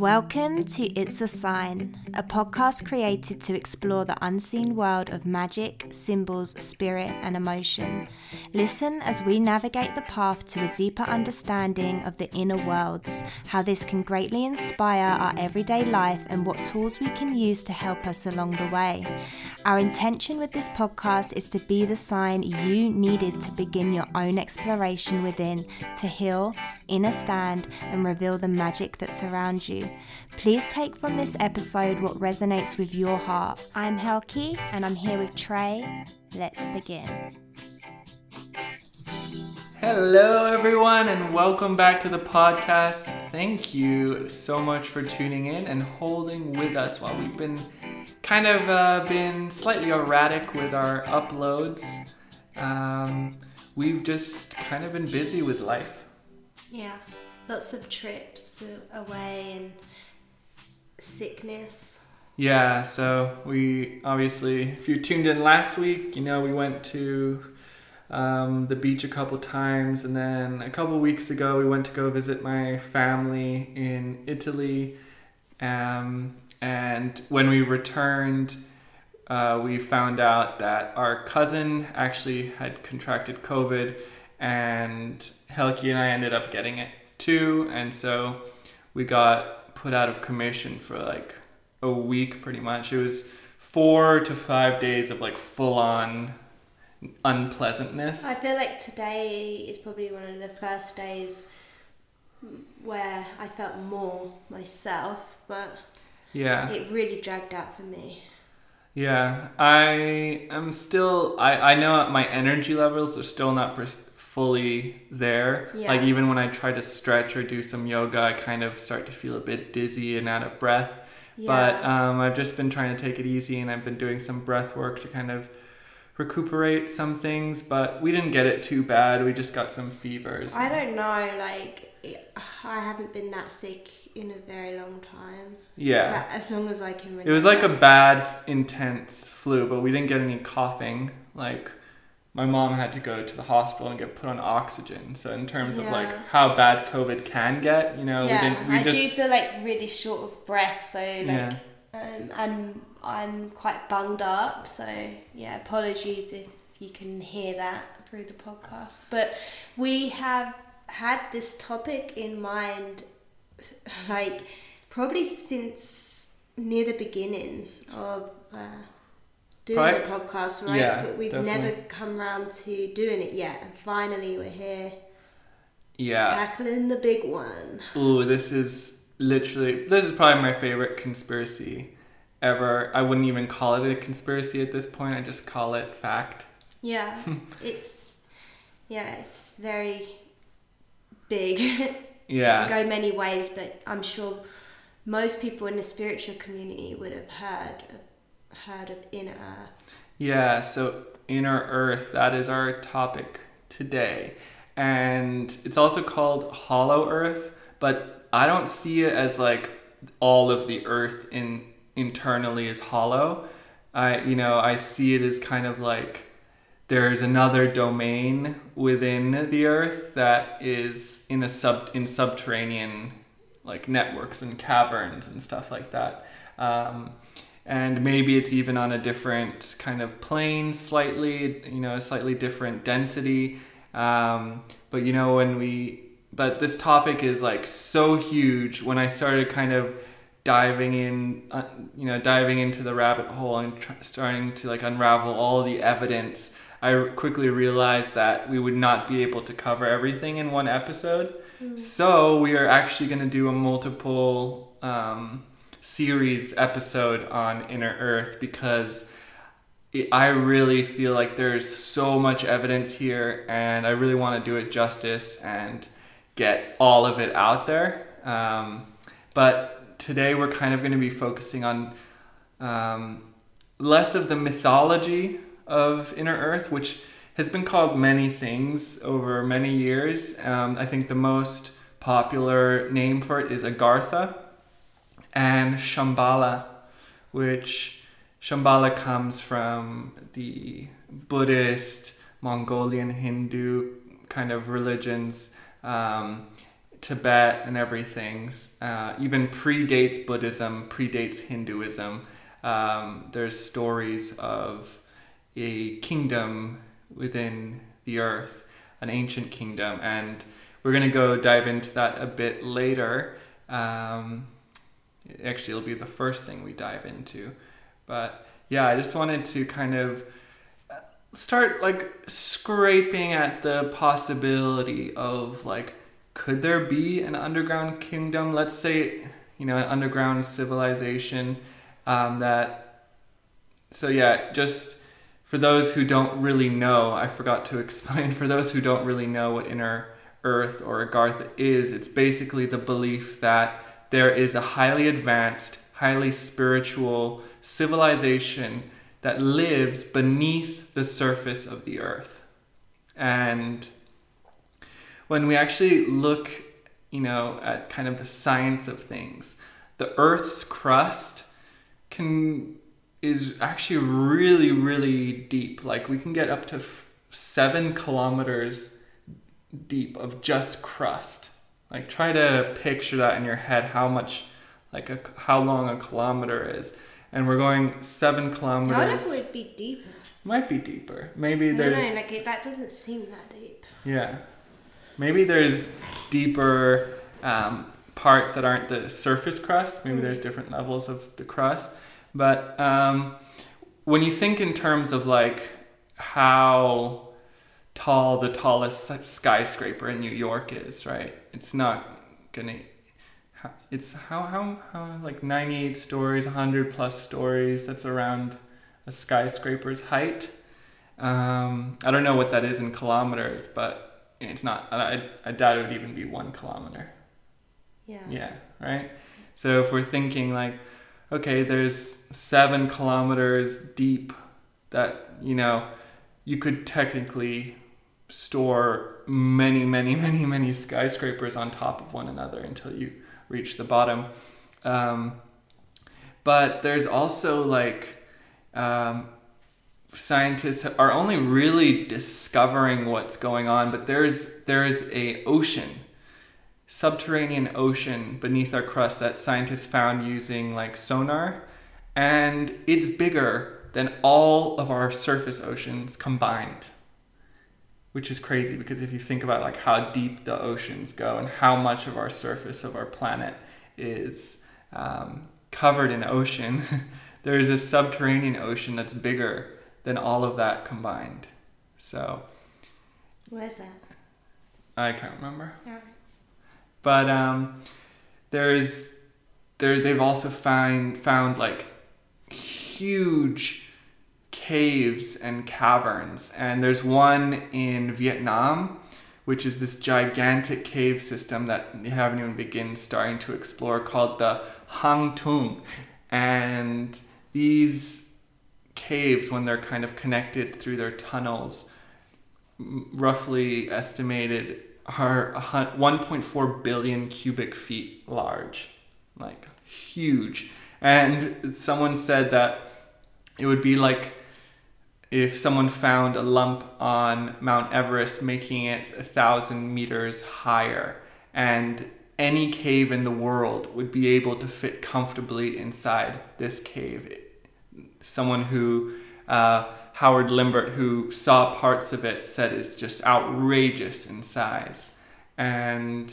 Welcome to It's a Sign, a podcast created to explore the unseen world of magic, symbols, spirit and emotion. Listen as we navigate the path to a deeper understanding of the inner worlds, how this can greatly inspire our everyday life and what tools we can use to help us along the way. Our intention with this podcast is to be the sign you needed to begin your own exploration within, to heal, inner stand and reveal the magic that surrounds you. Please take from this episode what resonates with your heart. I'm Helki and I'm here with Trey. Let's begin. Hello everyone and welcome back to the podcast. Thank you so much for tuning in and holding with us while we've been kind of been slightly erratic with our uploads. We've just kind of been busy with life. Yeah, lots of trips away and sickness. Yeah, so we obviously, if you tuned in last week, you know we went to the beach a couple times, and then a couple weeks ago we went to go visit my family in Italy, and when we returned, we found out that our cousin actually had contracted COVID, and Helki and I ended up getting it too, and so we got put out of commission for like a week pretty much. It was 4 to 5 days of like full-on unpleasantness. I feel like today is probably one of the first days where I felt more myself, but yeah, it really dragged out for me. Yeah, I know my energy levels are still not fully there. Yeah. Like even when I try to stretch or do some yoga, I kind of start to feel a bit dizzy and out of breath. Yeah. But I've just been trying to take it easy, and I've been doing some breath work to kind of recuperate some things, but we didn't get it too bad. We just got some fevers. I don't know, like I haven't been that sick in a very long time. Yeah. As long as I can remember. It was like a bad, intense flu, but we didn't get any coughing. Like my mom had to go to the hospital and get put on oxygen. So in terms of like how bad COVID can get, you know, I do feel like really short of breath. So like, I'm quite bunged up. So yeah, apologies if you can hear that through the podcast. But we have had this topic in mind, like probably since near the beginning of the podcast, right? Yeah, but we've never come around to doing it yet, and finally we're here. Yeah, tackling the big one. Ooh, this is probably my favorite conspiracy ever. I wouldn't even call it a conspiracy at this point. I just call it fact. Yeah, it's very big. Yeah, go many ways, but I'm sure most people in the spiritual community would have heard of Inner Earth. Yeah, so Inner Earth, that is our topic today. And it's also called Hollow Earth, but I don't see it as like all of the earth internally is hollow. I see it as kind of like there's another domain within the earth that is in subterranean like networks and caverns and stuff like that. And maybe it's even on a different kind of plane, slightly different density. But this topic is like so huge. When I started kind of diving into the rabbit hole and starting to like unravel all the evidence, I quickly realized that we would not be able to cover everything in one episode. Mm. So we are actually going to do a multiple series episode on Inner Earth, because I really feel like there's so much evidence here, and I really want to do it justice and get all of it out there. But today we're kind of going to be focusing on less of the mythology of Inner Earth, which has been called many things over many years. I think the most popular name for it is Agartha and Shambhala, which Shambhala comes from the Buddhist, Mongolian, Hindu kind of religions. Tibet and everything, even predates Buddhism, predates Hinduism. There's stories of a kingdom within the earth, an ancient kingdom, and we're going to go dive into that a bit later. Actually, it'll be the first thing we dive into. But yeah, I just wanted to kind of start like scraping at the possibility of like, could there be an underground kingdom? Let's say, you know, an underground civilization so yeah, just for those who don't really know, I forgot to explain, for those who don't really know what inner earth or Agartha is, it's basically the belief that there is a highly advanced, highly spiritual civilization that lives beneath the surface of the earth. And when we actually look, you know, at kind of the science of things, the earth's crust is actually really, really deep. Like we can get up to 7 kilometers deep of just crust. Like try to picture that in your head, how much, like how long a kilometer is. And we're going 7 kilometers. How does it be deeper? Might be deeper. Maybe there's... I don't know, like, that doesn't seem that deep. Yeah. Maybe there's deeper parts that aren't the surface crust. Maybe there's different levels of the crust. But when you think in terms of like how tall the tallest skyscraper in New York is, right? It's not gonna... It's how like 98 stories, 100 plus stories. That's around a skyscraper's height. I don't know what that is in kilometers, but it's not. I doubt it would even be 1 kilometer. Yeah. Yeah. Right. So if we're thinking like, okay, there's 7 kilometers deep that, you know, you could technically store many skyscrapers on top of one another until you reach the bottom. But there's also like scientists are only really discovering what's going on, but there is a ocean, subterranean ocean beneath our crust that scientists found using like sonar, and it's bigger than all of our surface oceans combined, which is crazy because if you think about like how deep the oceans go and how much of our surface of our planet is covered in ocean, there is a subterranean ocean that's bigger than all of that combined. So... Where's that? I can't remember. Yeah. But they've also found like huge caves and caverns, and there's one in Vietnam which is this gigantic cave system that they haven't even starting to explore, called the Hang Tung. And these caves, when they're kind of connected through their tunnels, roughly estimated are 1.4 billion cubic feet large, like huge. And someone said that it would be like if someone found a lump on Mount Everest, making it 1,000 meters higher, and any cave in the world would be able to fit comfortably inside this cave. Someone who, Howard Limbert, who saw parts of it, said it's just outrageous in size. And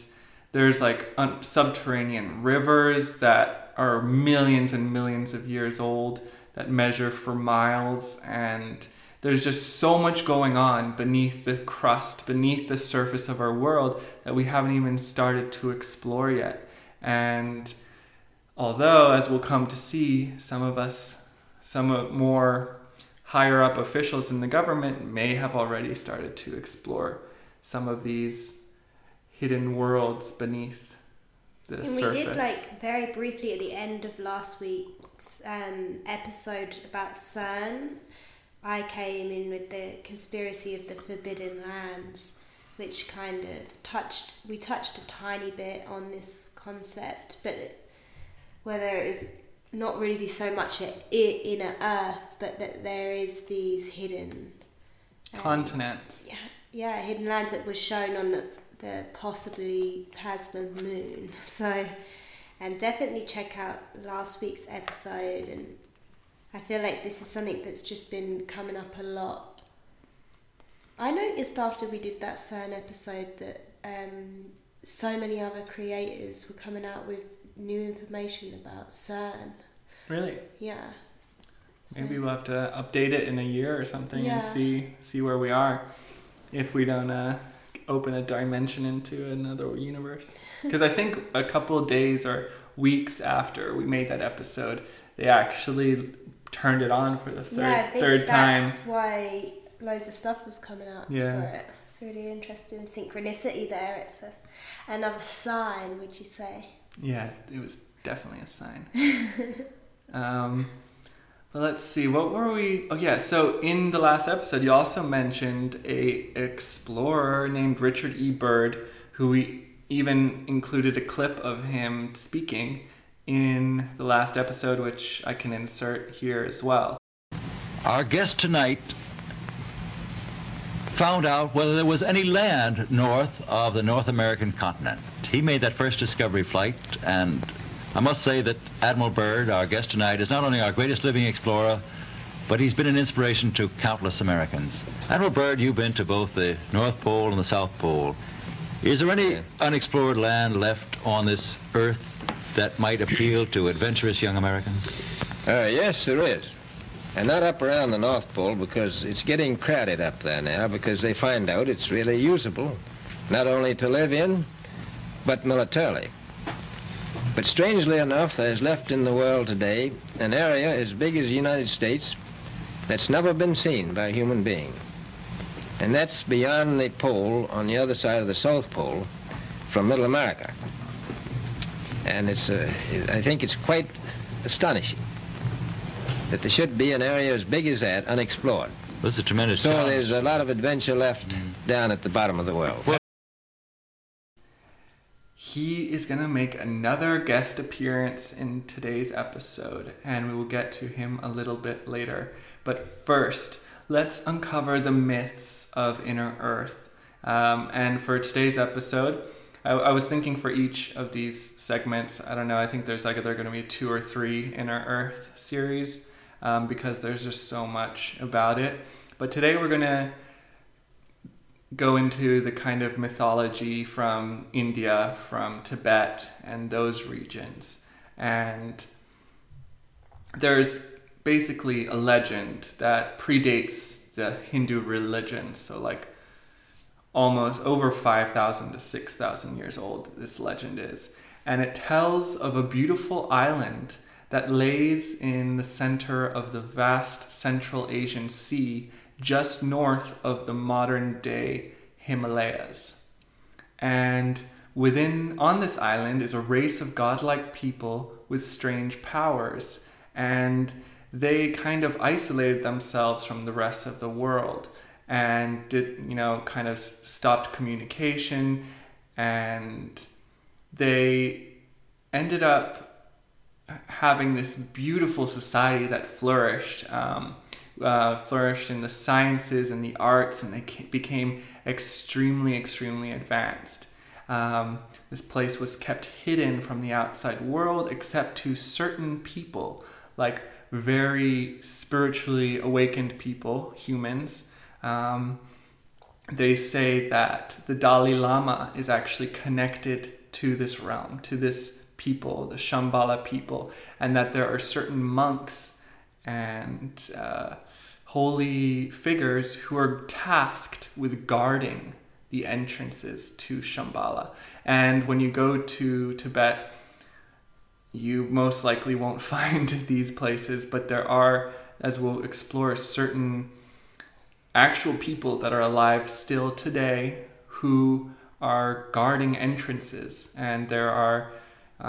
there's like subterranean rivers that are millions and millions of years old, that measure for miles, and there's just so much going on beneath the crust, beneath the surface of our world, that we haven't even started to explore yet. And although, as we'll come to see, some more higher up officials in the government may have already started to explore some of these hidden worlds beneath the surface. We did, like, very briefly at the end of last week, episode about CERN, I came in with the conspiracy of the forbidden lands, which kind of touched a tiny bit on this concept, but whether it was not really so much an inner earth, but that there is these hidden continents, hidden lands that were shown on the the possibly plasma moon. So, definitely check out last week's episode. And I feel like this is something that's just been coming up a lot. I noticed after we did that CERN episode that so many other creators were coming out with new information about CERN. Really? Yeah. So maybe we'll have to update it in a year or something, yeah, and see where we are if we don't open a dimension into another universe. Because I think a couple of days or weeks after we made that episode, they actually turned it on for the third time. That's why loads of stuff was coming out for it. It's really interesting synchronicity there. It's another sign, would you say? Yeah, it was definitely a sign. Well, let's see, what were we... Oh, yeah, so in the last episode, you also mentioned a explorer named Richard E. Byrd, who we even included a clip of him speaking in the last episode, which I can insert here as well. Our guest tonight found out whether there was any land north of the North American continent. He made that first discovery flight, and I must say that Admiral Byrd, our guest tonight, is not only our greatest living explorer, but he's been an inspiration to countless Americans. Admiral Byrd, you've been to both the North Pole and the South Pole. Is there any unexplored land left on this earth that might appeal to adventurous young Americans? Yes, there is. And not up around the North Pole, because it's getting crowded up there now, because they find out it's really usable, not only to live in, but militarily. But strangely enough, there's left in the world today an area as big as the United States that's never been seen by a human being. And that's beyond the pole, on the other side of the South Pole, from Middle America. And I think it's quite astonishing that there should be an area as big as that unexplored. That's a tremendous challenge. So there's a lot of adventure left down at the bottom of the world. Well, he is going to make another guest appearance in today's episode, and we will get to him a little bit later. But first, let's uncover the myths of Inner Earth. And for today's episode, I was thinking for each of these segments, I don't know, I think there's either going to be 2 or 3 Inner Earth series, because there's just so much about it. But today we're going to go into the kind of mythology from India, from Tibet, and those regions. And there's basically a legend that predates the Hindu religion, so like almost over 5,000 to 6,000 years old, this legend is. And it tells of a beautiful island that lays in the center of the vast Central Asian Sea, just north of the modern-day Himalayas. And on this island is a race of godlike people with strange powers, and they kind of isolated themselves from the rest of the world and stopped communication, and they ended up having this beautiful society that flourished in the sciences and the arts, and they became extremely, extremely advanced. This place was kept hidden from the outside world except to certain people, like very spiritually awakened people, humans. They say that the Dalai Lama is actually connected to this realm, to this people, the Shambhala people, and that there are certain monks and holy figures who are tasked with guarding the entrances to Shambhala. And when you go to Tibet, you most likely won't find these places, but there are, as we'll explore, certain actual people that are alive still today who are guarding entrances. And there are, there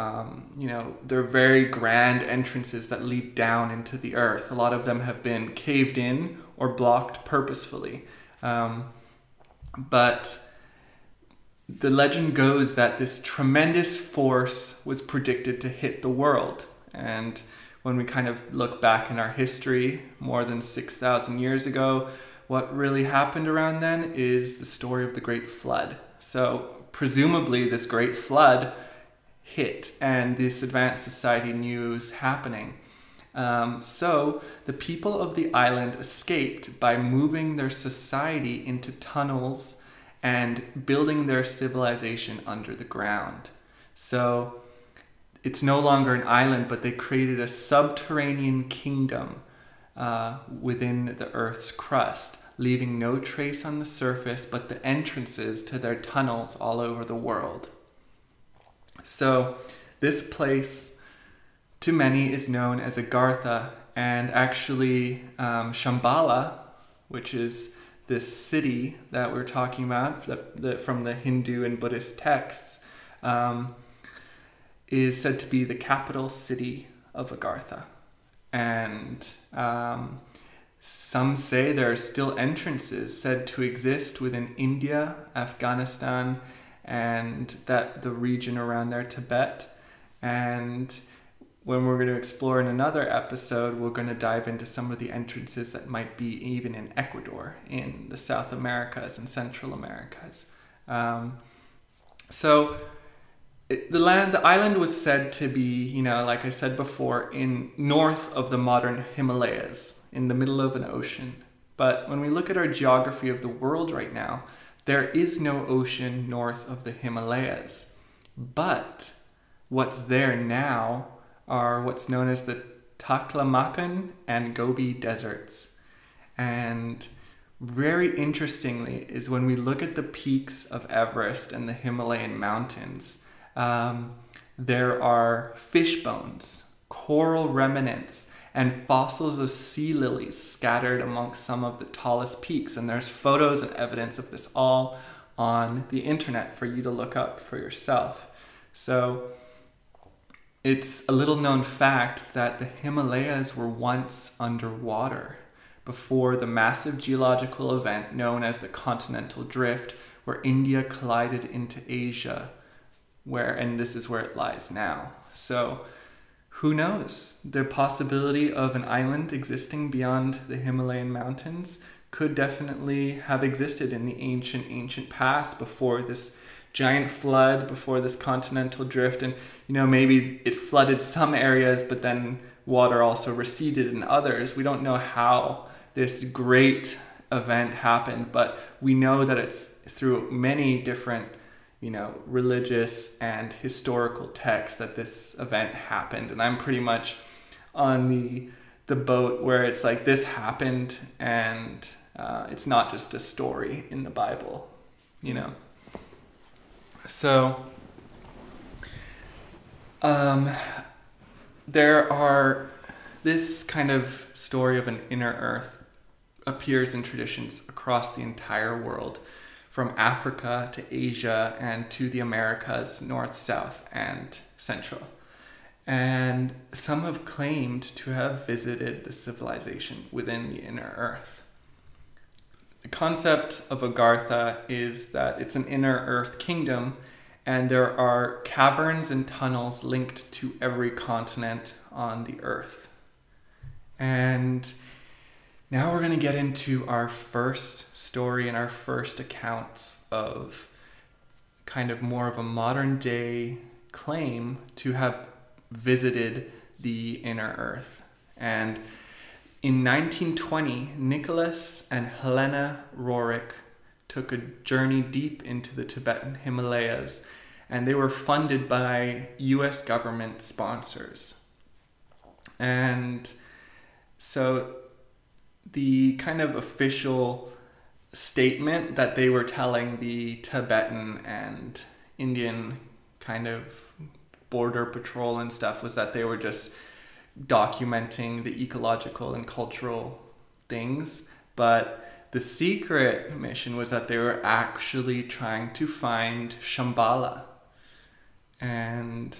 are very grand entrances that lead down into the earth. A lot of them have been caved in or blocked purposefully. But the legend goes that this tremendous force was predicted to hit the world. And when we kind of look back in our history, more than 6,000 years ago, what really happened around then is the story of the Great Flood. So presumably this great flood hit and this advanced society news happening. So the people of the island escaped by moving their society into tunnels and building their civilization under the ground. So it's no longer an island, but they created a subterranean kingdom within the Earth's crust, leaving no trace on the surface but the entrances to their tunnels all over the world. So this place, to many, is known as Agartha, and actually Shambhala, which is this city that we're talking about from the Hindu and Buddhist texts, is said to be the capital city of Agartha. And some say there are still entrances said to exist within India, Afghanistan, and that the region around there, Tibet. And when we're going to explore in another episode, we're going to dive into some of the entrances that might be even in Ecuador, in the South Americas and Central Americas. The island was said to be, like I said before, in north of the modern Himalayas, in the middle of an ocean. But when we look at our geography of the world right now, there is no ocean north of the Himalayas. But what's there now are what's known as the Taklamakan and Gobi deserts. And very interestingly is when we look at the peaks of Everest and the Himalayan mountains, there are fish bones, coral remnants, and fossils of sea lilies scattered amongst some of the tallest peaks. And there's photos and evidence of this all on the internet for you to look up for yourself. So it's a little known fact that the Himalayas were once underwater before the massive geological event known as the Continental Drift, where India collided into Asia. And this is where it lies now. So who knows? The possibility of an island existing beyond the Himalayan mountains could definitely have existed in the ancient past, before this giant flood, before this continental drift. And, maybe it flooded some areas, but then water also receded in others. We don't know how this great event happened, but we know that it's through many different religious and historical texts that this event happened. And I'm pretty much on the boat where it's like this happened, and it's not just a story in the Bible, So there are this kind of story of an inner earth appears in traditions across the entire world, from Africa to Asia and to the Americas, north, south, and central. And some have claimed to have visited the civilization within the inner earth. The concept of Agartha is that it's an inner earth kingdom, and there are caverns and tunnels linked to every continent on the earth. And now we're going to get into our first story and our first accounts of kind of more of a modern day claim to have visited the inner earth. And in 1920, Nicholas and Helena Roerich took a journey deep into the Tibetan Himalayas, and they were funded by US government sponsors. And so the kind of official statement that they were telling the Tibetan and Indian kind of border patrol and stuff was that they were just documenting the ecological and cultural things. But the secret mission was that they were actually trying to find Shambhala. And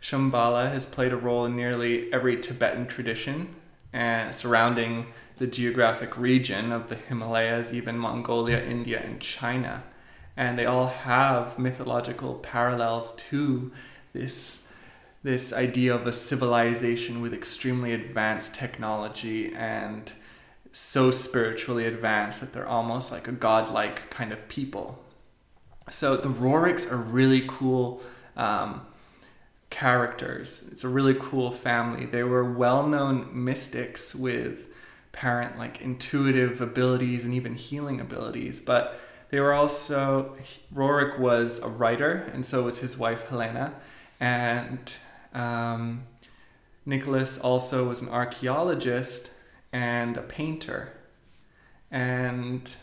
Shambhala has played a role in nearly every Tibetan tradition surrounding the geographic region of the Himalayas, even Mongolia, India, and China. And they all have mythological parallels to this idea of a civilization with extremely advanced technology, and so spiritually advanced that they're almost like a godlike kind of people. So the Roerichs are really cool characters. It's a really cool family. They were well-known mystics with apparent like intuitive abilities and even healing abilities, but they were also, Roerich was a writer, and so was his wife Helena, and Nicholas also was an archaeologist and a painter, and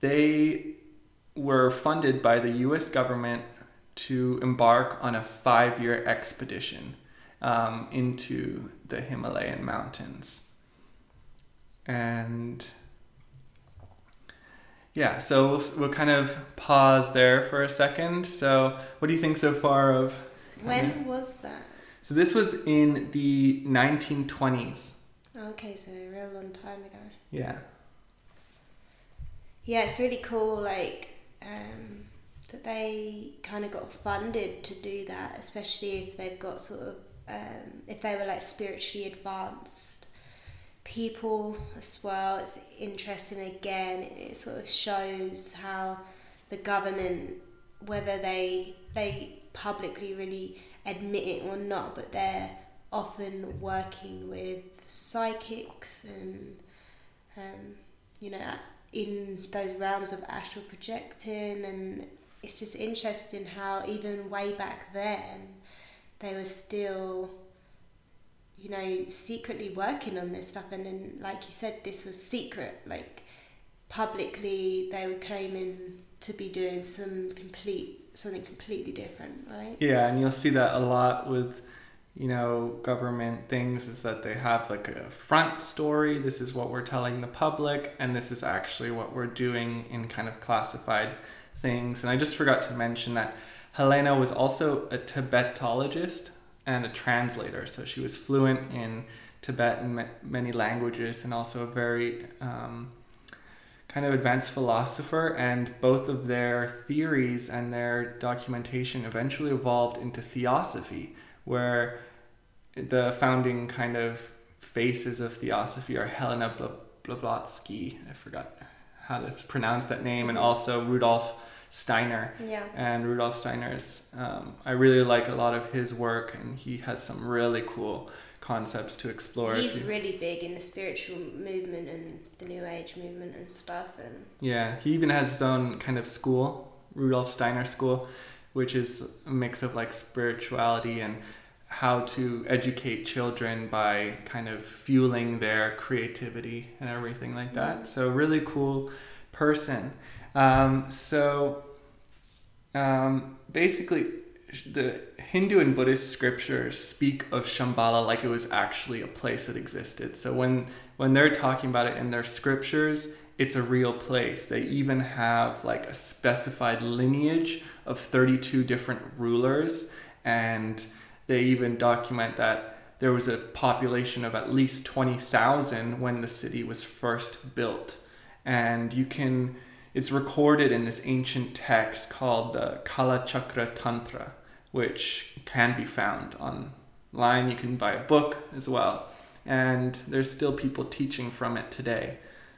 they were funded by the U.S. government to embark on a 5-year expedition into the Himalayan mountains. And yeah, so we'll kind of pause there for a second. So what do you think so far of... When was that? So this was in the 1920s. Okay, so a real long time ago. Yeah. Yeah, it's really cool, like, that they kind of got funded to do that, especially if they've got sort of, if they were like spiritually advanced people as well. It's interesting again, it sort of shows how the government, whether they publicly really admit it or not, but they're often working with psychics and, you know, in those realms of astral projecting. And it's just interesting how even way back then they were still, you know, secretly working on this stuff. And then, like you said, this was secret. Like, publicly they were claiming to be doing something completely different, right? Yeah, and you'll see that a lot with, you know, government things, is that they have like a front story. This is what we're telling the public, and this is actually what we're doing in kind of classified things. And I just forgot to mention that Helena was also a Tibetologist and a translator. So she was fluent in Tibetan many languages, and also a very kind of advanced philosopher. And both of their theories and their documentation eventually evolved into theosophy, where the founding kind of faces of theosophy are Helena Blavatsky, I forgot how to pronounce that name, and also Rudolf Steiner. Yeah. And Rudolf Steiner's, I really like a lot of his work, and he has some really cool concepts to explore. He's really big in the spiritual movement and the New Age movement and stuff. And yeah, he even has his own kind of school, Rudolf Steiner School, which is a mix of like spirituality and how to educate children by kind of fueling their creativity and everything like that. Mm-hmm. So really cool person. Basically the Hindu and Buddhist scriptures speak of Shambhala like it was actually a place that existed. So when they're talking about it in their scriptures, it's a real place. They even have like a specified lineage of 32 different rulers, and they even document that there was a population of at least 20,000 when the city was first built. And it's recorded in this ancient text called the Kalachakra Tantra, which can be found online. You can buy a book as well, and there's still people teaching from it today.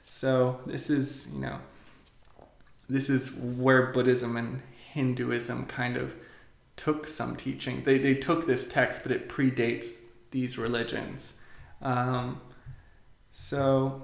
So this is where Buddhism and Hinduism kind of took some teaching. They took this text, but it predates these religions. So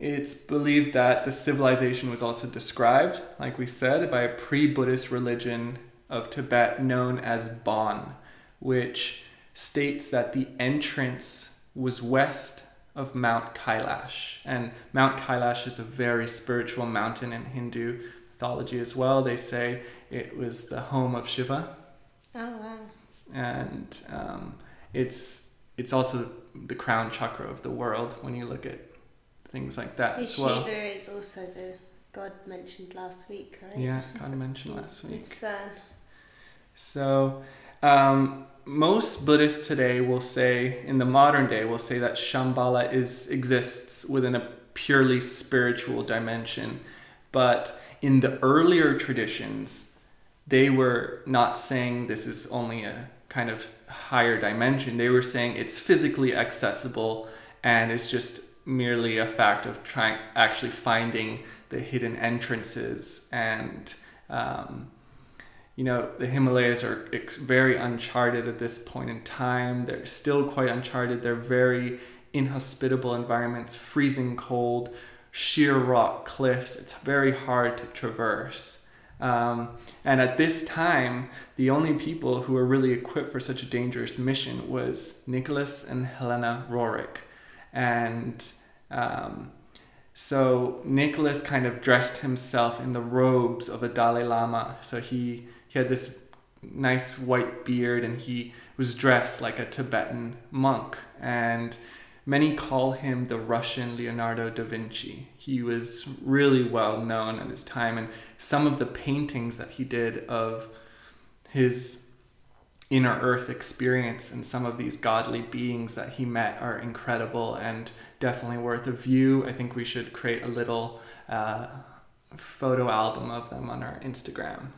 it's believed that the civilization was also described, like we said, by a pre-Buddhist religion of Tibet known as Bon, which states that the entrance was west of Mount Kailash. And Mount Kailash is a very spiritual mountain in Hindu mythology as well. They say it was the home of Shiva. Oh, wow. And it's also the crown chakra of the world when you look at things like that as well. Shiva is also the god mentioned last week, right? Yeah, god mentioned last week. CERN. So, most Buddhists today will say, in the modern day, will say that Shambhala exists within a purely spiritual dimension. But in the earlier traditions, they were not saying this is only a kind of higher dimension. They were saying it's physically accessible, and it's just merely a fact of actually finding the hidden entrances and You know, the Himalayas are very uncharted at this point in time. They're still quite uncharted. They're very inhospitable environments, freezing cold, sheer rock cliffs. It's very hard to traverse. And at this time, the only people who were really equipped for such a dangerous mission was Nicholas and Helena Roerich. And so Nicholas kind of dressed himself in the robes of a Dalai Lama. So he had this nice white beard, and he was dressed like a Tibetan monk. And many call him the Russian Leonardo da Vinci. He was really well known at his time, and some of the paintings that he did of his inner earth experience and some of these godly beings that he met are incredible and definitely worth a view. I think we should create a little photo album of them on our Instagram.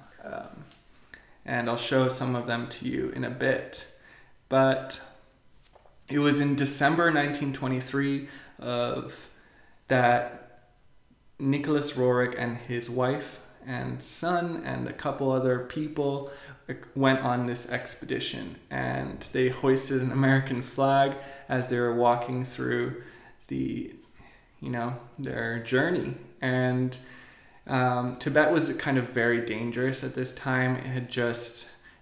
And I'll show some of them to you in a bit. But it was in December 1923 that Nicholas Roerich and his wife and son and a couple other people went on this expedition, and they hoisted an American flag as they were walking through the, you know, their journey. And Tibet was kind of very dangerous at this time.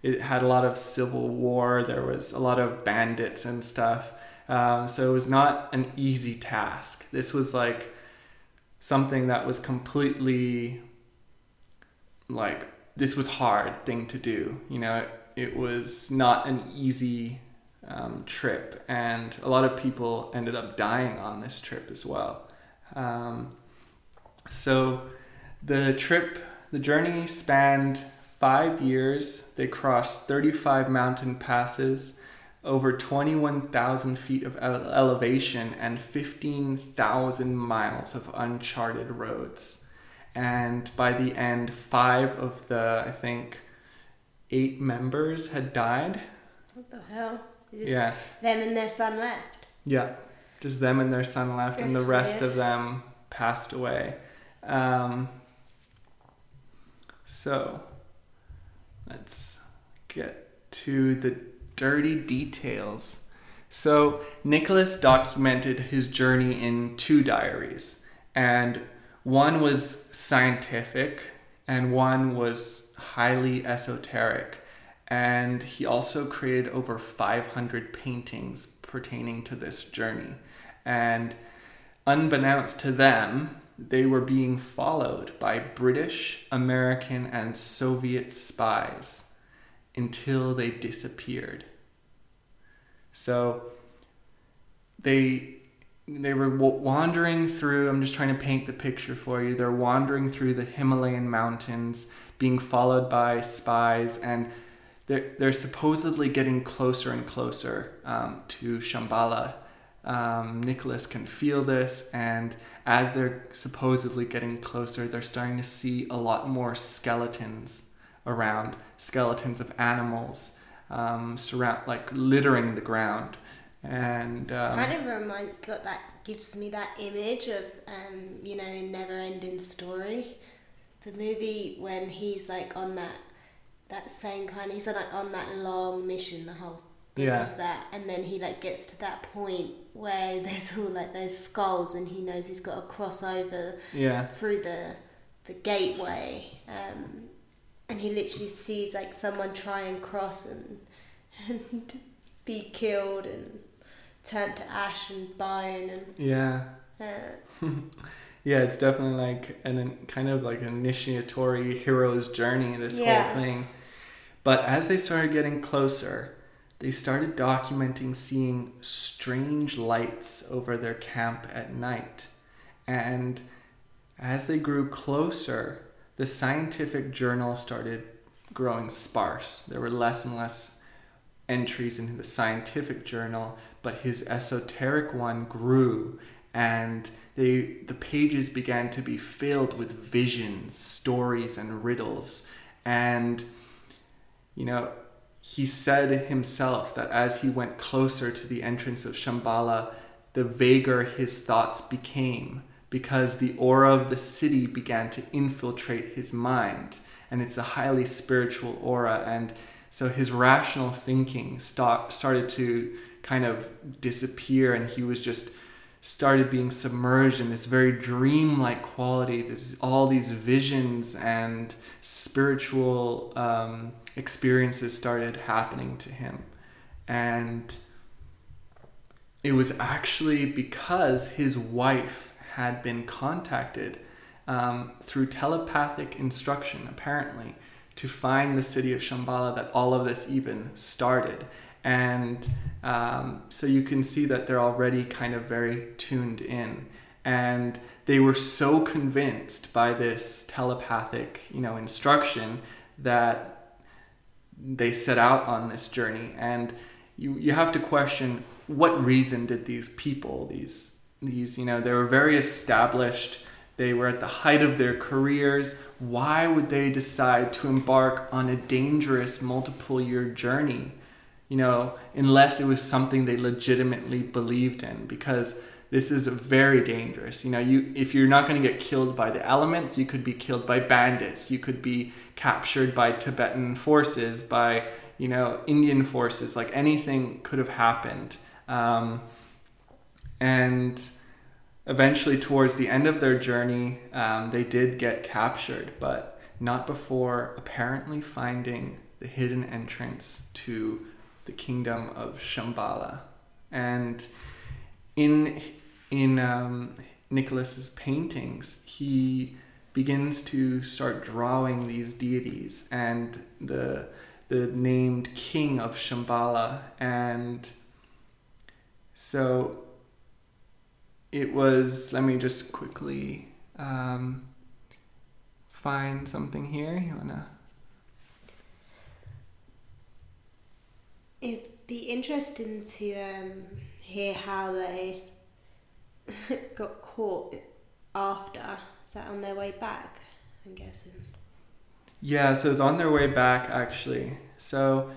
It had a lot of civil war. There was a lot of bandits and stuff. So it was not an easy task. This was like something that was completely like, this was hard thing to do. You know, it was not an easy trip. And a lot of people ended up dying on this trip as well. So the journey spanned 5 years. They crossed 35 mountain passes, over 21,000 feet of elevation, and 15,000 miles of uncharted roads. And by the end, 5 of the, I think, 8 members had died. What the hell? Just yeah. Them and their son left? Yeah. Just them and their son left. That's and the rest weird. Of them passed away. So let's get to the dirty details. So Nicholas documented his journey in 2 diaries, and one was scientific and one was highly esoteric. And he also created over 500 paintings pertaining to this journey. And unbeknownst to them, they were being followed by British, American, and Soviet spies until they disappeared. So they were wandering through, I'm just trying to paint the picture for you, they're wandering through the Himalayan mountains, being followed by spies, and they're supposedly getting closer and closer to Shambhala. Nicholas can feel this, and as they're supposedly getting closer, they're starting to see a lot more skeletons around, skeletons of animals littering the ground. And kind of gives me that image of you know, in Never Ending Story, the movie, when he's like on that same kind of, he's on like on that long mission, the whole does that, and then he like gets to that point where there's all like those skulls, and he knows he's got to cross over through the gateway, and he literally sees like someone try and cross and be killed and turned to ash and bone and yeah, it's definitely like an kind of like initiatory hero's journey, this whole thing. But as they started getting closer, they started documenting seeing strange lights over their camp at night. And as they grew closer, the scientific journal started growing sparse. There were less and less entries into the scientific journal, but his esoteric one grew, and the pages began to be filled with visions, stories, and riddles. And, you know, he said himself that as he went closer to the entrance of Shambhala, the vaguer his thoughts became, because the aura of the city began to infiltrate his mind. and it's a highly spiritual aura. And so his rational thinking started to kind of disappear, and he was just started being submerged in this very dreamlike quality, all these visions and spiritual experiences started happening to him. And it was actually because his wife had been contacted through telepathic instruction, apparently, to find the city of Shambhala that all of this even started. And so you can see that they're already kind of very tuned in. And they were so convinced by this telepathic, instruction that they set out on this journey. And you have to question, what reason did these people, they were very established, they were at the height of their careers. Why would they decide to embark on a dangerous multiple-year journey, unless it was something they legitimately believed in? Because this is very dangerous. If you're not going to get killed by the elements, you could be killed by bandits. You could be captured by Tibetan forces, by, Indian forces. Like, anything could have happened. And eventually, towards the end of their journey, they did get captured, but not before apparently finding the hidden entrance to the kingdom of Shambhala. And in Nicholas's paintings, he begins to start drawing these deities and the named king of Shambhala. And so it was, let me just quickly find something here. You wanna? It'd be interesting to hear how they got caught after. Is that on their way back, I'm guessing? Yeah, so it's on their way back, actually. So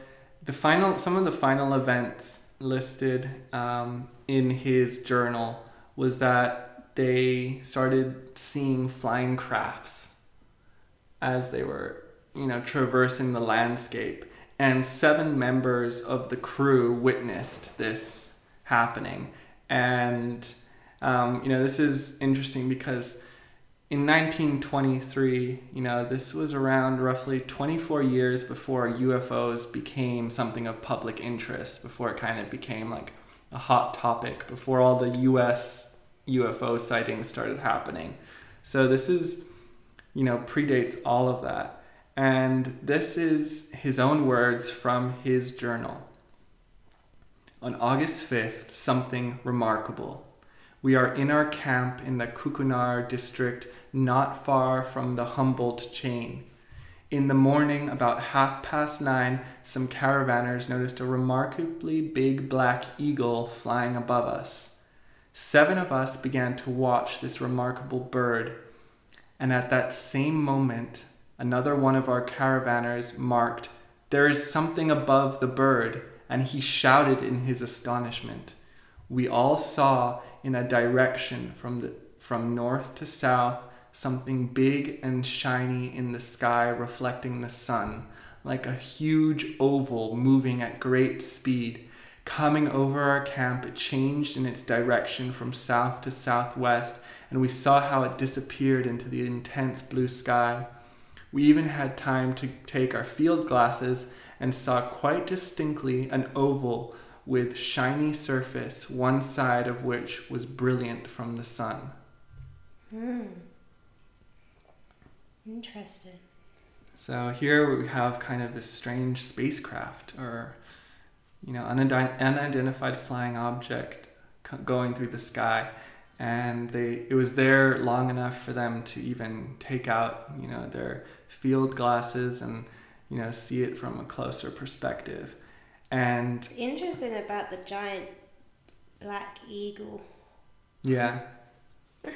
some of the final events listed in his journal was that they started seeing flying crafts as they were, traversing the landscape. And 7 members of the crew witnessed this happening. And, this is interesting because in 1923, this was around roughly 24 years before UFOs became something of public interest, before it kind of became like a hot topic, before all the US UFO sightings started happening. So this is, predates all of that. And this is his own words from his journal. On August 5th, something remarkable. We are in our camp in the Kukunar district, not far from the Humboldt chain. In the morning, about 9:30, some caravanners noticed a remarkably big black eagle flying above us. 7 of us began to watch this remarkable bird. And at that same moment, another one of our caravanners marked, "There is something above the bird," and he shouted in his astonishment. We all saw in a direction from north to south, something big and shiny in the sky reflecting the sun, like a huge oval moving at great speed. Coming over our camp, it changed in its direction from south to southwest, and we saw how it disappeared into the intense blue sky. We even had time to take our field glasses and saw quite distinctly an oval with shiny surface, one side of which was brilliant from the sun. Interesting. So here we have kind of this strange spacecraft or, unidentified flying object going through the sky. And it was there long enough for them to even take out, their field glasses and, see it from a closer perspective. And it's interesting about the giant black eagle. Yeah,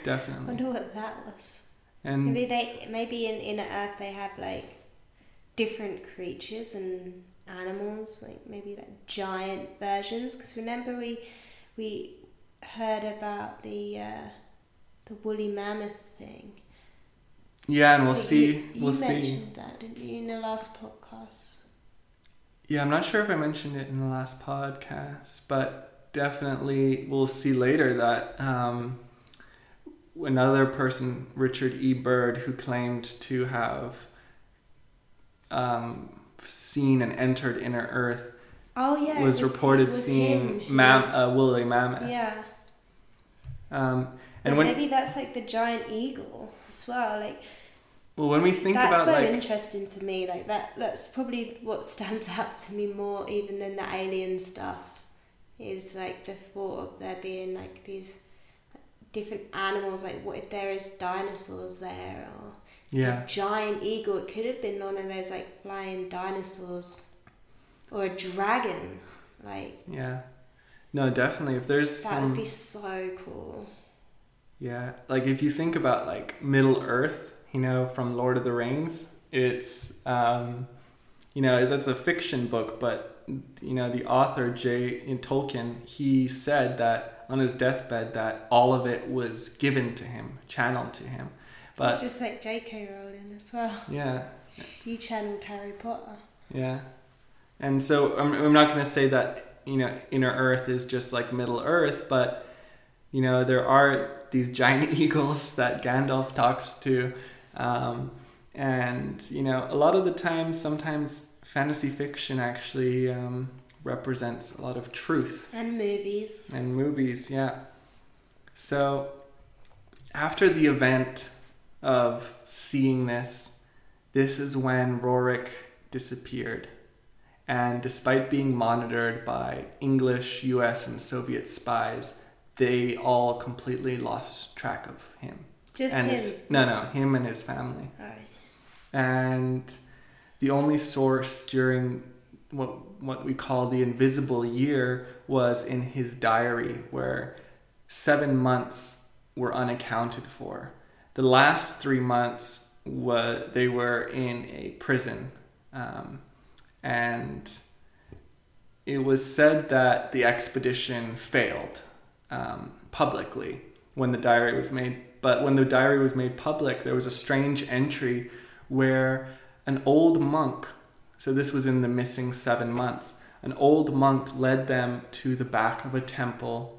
definitely. I wonder what that was. And maybe in Inner Earth they have like different creatures and animals, like maybe like giant versions. Because remember we heard about the woolly mammoth thing. Yeah, and we'll see. You mentioned that, didn't you, in the last podcast? Yeah, I'm not sure if I mentioned it in the last podcast, but definitely we'll see later that another person, Richard E. Byrd, who claimed to have seen and entered Inner Earth, was reported seeing woolly mammoth. Yeah. And maybe that's like the giant eagle as well. When we think about that's so interesting to me. That's probably what stands out to me more even than the alien stuff, is like the thought of there being like these different animals. Like, what if there is dinosaurs there, or a giant eagle? It could have been one of those like flying dinosaurs, or a dragon. No, definitely. If there's that would be so cool. Yeah, if you think about Middle Earth, from Lord of the Rings, it's that's a fiction book, but the author J.R.R. Tolkien, he said that on his deathbed that all of it was given to him, channeled to him. But just like J.K. Rowling as well. Yeah. She channeled Harry Potter. Yeah, and so I'm not going to say that Inner Earth is just like Middle Earth, but there are these giant eagles that Gandalf talks to. A lot of the time, sometimes fantasy fiction actually represents a lot of truth. And movies. Yeah. So after the event of seeing this is when Roerich disappeared. And despite being monitored by English, US, and Soviet spies, they all completely lost track of him. Him and his family. All right. And the only source during what we call the invisible year was in his diary, where 7 months were unaccounted for. The last 3 months they were in a prison, and it was said that the expedition failed. Publicly when the diary was made. But when the diary was made public, there was a strange entry where an old monk, so this was in the missing 7 months, an old monk led them to the back of a temple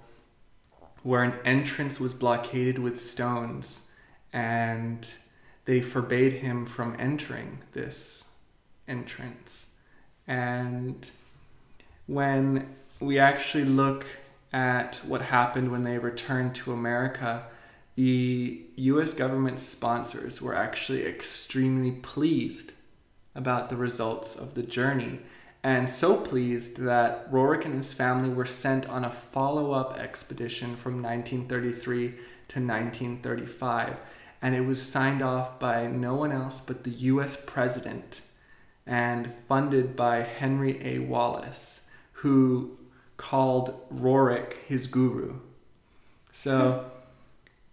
where an entrance was blockaded with stones, and they forbade him from entering this entrance. And when we actually look at what happened when they returned to America, the U.S. government sponsors were actually extremely pleased about the results of the journey, and so pleased that Roerich and his family were sent on a follow-up expedition from 1933 to 1935, and it was signed off by no one else but the U.S. president and funded by Henry A. Wallace, who called Roerich his guru. So,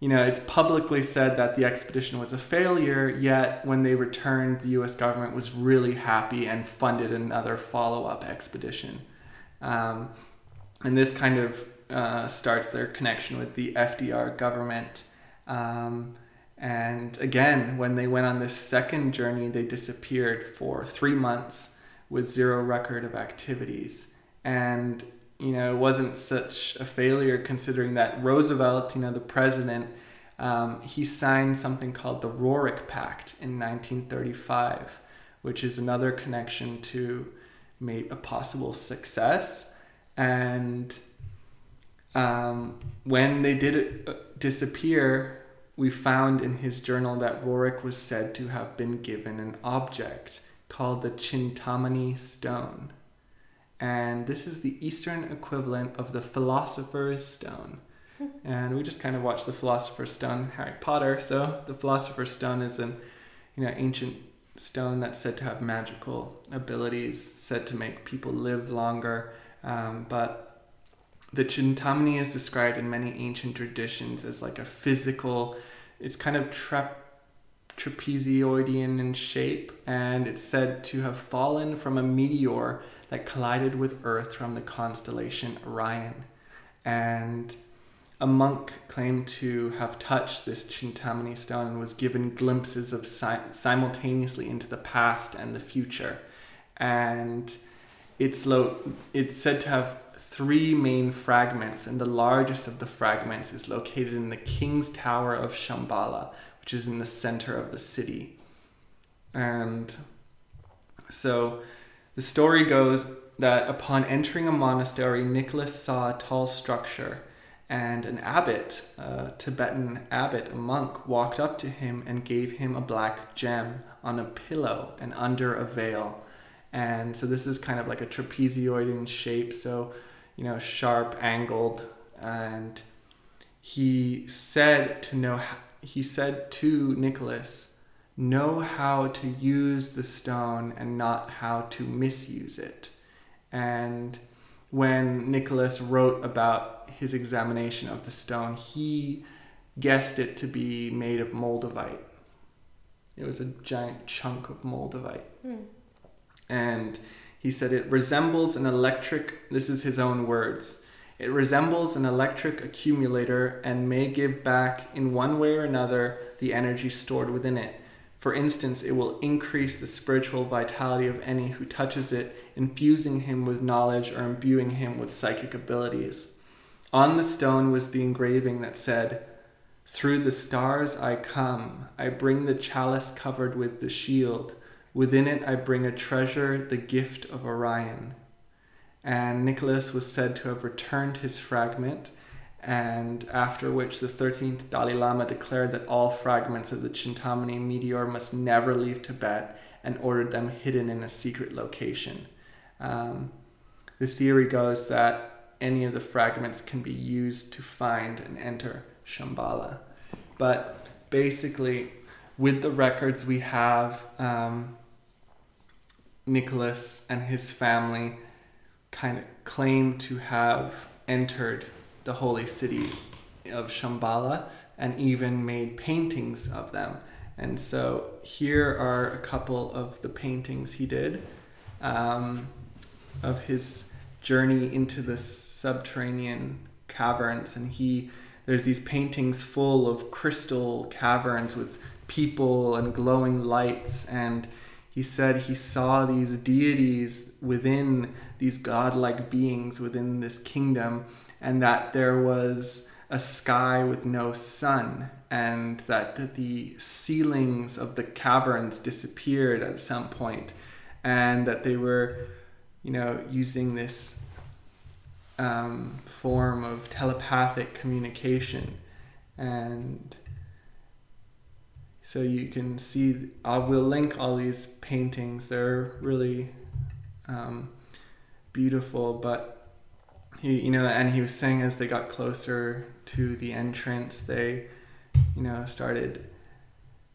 it's publicly said that the expedition was a failure, yet when they returned, the U.S. government was really happy and funded another follow-up expedition. And this kind of starts their connection with the FDR government. And again, when they went on this second journey, they disappeared for 3 months with zero record of activities. And it wasn't such a failure, considering that Roosevelt, the president, he signed something called the Roerich Pact in 1935, which is another connection to maybe a possible success. And when they did disappear, we found in his journal that Roerich was said to have been given an object called the Chintamani Stone. And this is the Eastern equivalent of the Philosopher's Stone. And we just kind of watched the Philosopher's Stone, Harry Potter. So the Philosopher's Stone is an ancient stone that's said to have magical abilities, said to make people live longer. But the Chintamani is described in many ancient traditions as like a physical, it's kind of trapezoidian in shape, and it's said to have fallen from a meteor that collided with Earth from the constellation Orion. And a monk claimed to have touched this Chintamani stone and was given glimpses of simultaneously into the past and the future. And it's said to have three main fragments, and the largest of the fragments is located in the King's Tower of Shambhala, which is in the center of the city. And so the story goes that upon entering a monastery, Nicholas saw a tall structure, and an abbot, a Tibetan abbot, a monk, walked up to him and gave him a black gem on a pillow and under a veil. And so this is kind of like a trapezoid in shape, so, you know, sharp, angled. And he said to Nicholas, know how to use the stone and not how to misuse it. And when Nicholas wrote about his examination of the stone, he guessed it to be made of moldavite. It was a giant chunk of moldavite. Mm. And he said it resembles an electric, this is his own words, it resembles an electric accumulator and may give back in one way or another the energy stored within it. For instance, it will increase the spiritual vitality of any who touches it, infusing him with knowledge or imbuing him with psychic abilities. On the stone was the engraving that said, "Through the stars I come, I bring the chalice covered with the shield. Within it I bring a treasure, the gift of Orion." And Nicholas was said to have returned his fragment, and after which the 13th Dalai Lama declared that all fragments of the Chintamani meteor must never leave Tibet and ordered them hidden in a secret location. The theory goes that any of the fragments can be used to find and enter Shambhala. But basically, with the records we have, Nicholas and his family kind of claim to have entered the holy city of Shambhala and even made paintings of them. And so here are a couple of the paintings he did of his journey into the subterranean caverns. And there's these paintings full of crystal caverns with people and glowing lights. And he said he saw these deities within, these godlike beings within this kingdom, and that there was a sky with no sun, and that the ceilings of the caverns disappeared at some point, and that they were, you know, using this form of telepathic communication. And so you can see, I will link all these paintings. They're really beautiful, but and he was saying as they got closer to the entrance, they, started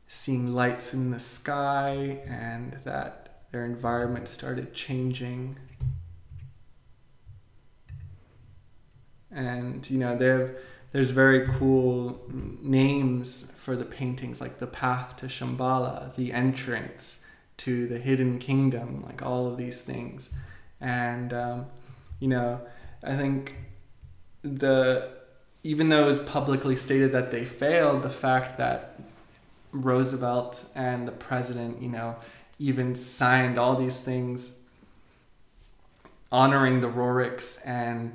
seeing lights in the sky, and that their environment started changing. And, there's very cool names for the paintings, like the path to Shambhala, the entrance to the hidden kingdom, like all of these things. And, I think even though it was publicly stated that they failed, the fact that Roosevelt and the president, even signed all these things honoring the Roerichs and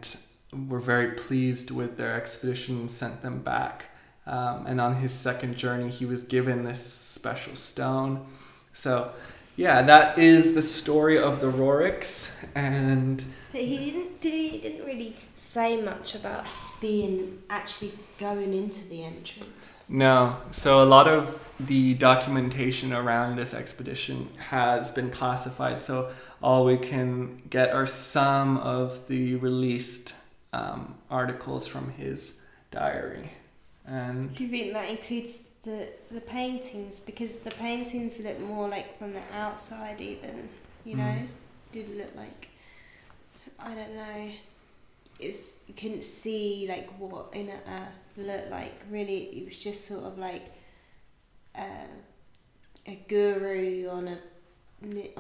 were very pleased with their expedition and sent them back. And on his second journey, he was given this special stone. So, yeah, that is the story of the Roerichs. And but he didn't really say much about being actually going into the entrance. No. So a lot of the documentation around this expedition has been classified. So all we can get are some of the released articles from his diary. And do you think that includes the paintings? Because the paintings look more like from the outside even, did look like, I don't know, you couldn't see like what inner Earth looked like. Really, it was just sort of like a guru on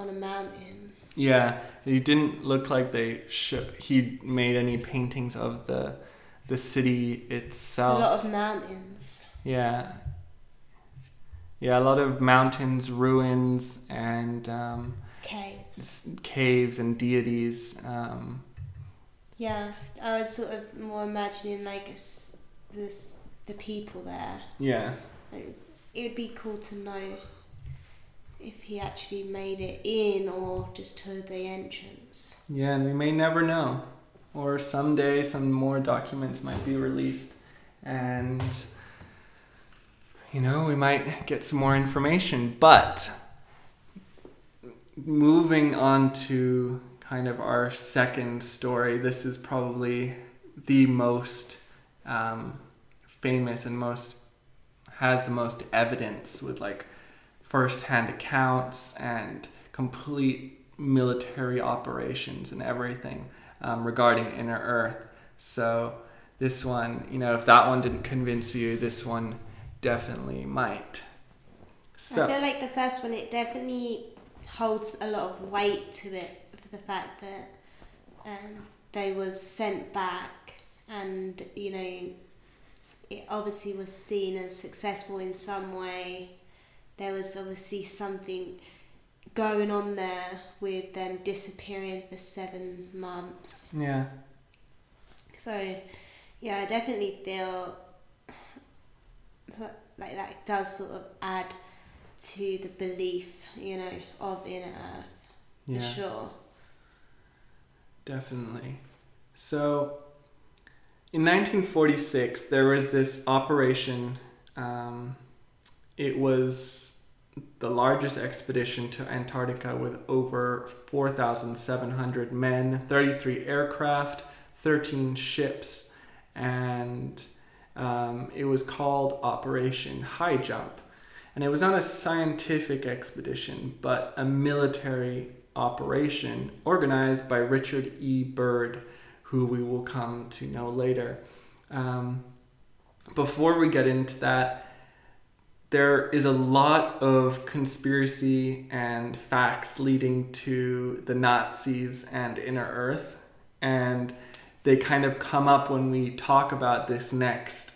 a mountain. Yeah, he didn't look like he made any paintings of the the city itself. It's a lot of mountains. Yeah. Yeah, a lot of mountains, ruins, and caves and deities. Yeah, I was sort of more imagining like the people there. Yeah. It would be cool to know if he actually made it in or just heard the entrance. Yeah, and we may never know. Or someday some more documents might be released and, you know, we might get some more information. But moving on to kind of our second story, this is probably the most famous and has the most evidence with like first-hand accounts and complete military operations and everything regarding Inner Earth. So this one, you know, if that one didn't convince you, this one definitely might. So I feel like the first one, it definitely holds a lot of weight to it, for the fact that they was sent back and, you know, it obviously was seen as successful in some way. There was obviously something going on there with them disappearing for 7 months. Yeah. So, yeah, I definitely feel like that does sort of add to the belief, you know, of Inner Earth. Yeah. For sure. Definitely. So, in 1946, there was this operation. It was the largest expedition to Antarctica with over 4,700 men, 33 aircraft, 13 ships, and it was called Operation High Jump. And it was not a scientific expedition, but a military operation organized by Richard E. Byrd, who we will come to know later. Before we get into that, there is a lot of conspiracy and facts leading to the Nazis and Inner Earth, and they kind of come up when we talk about this next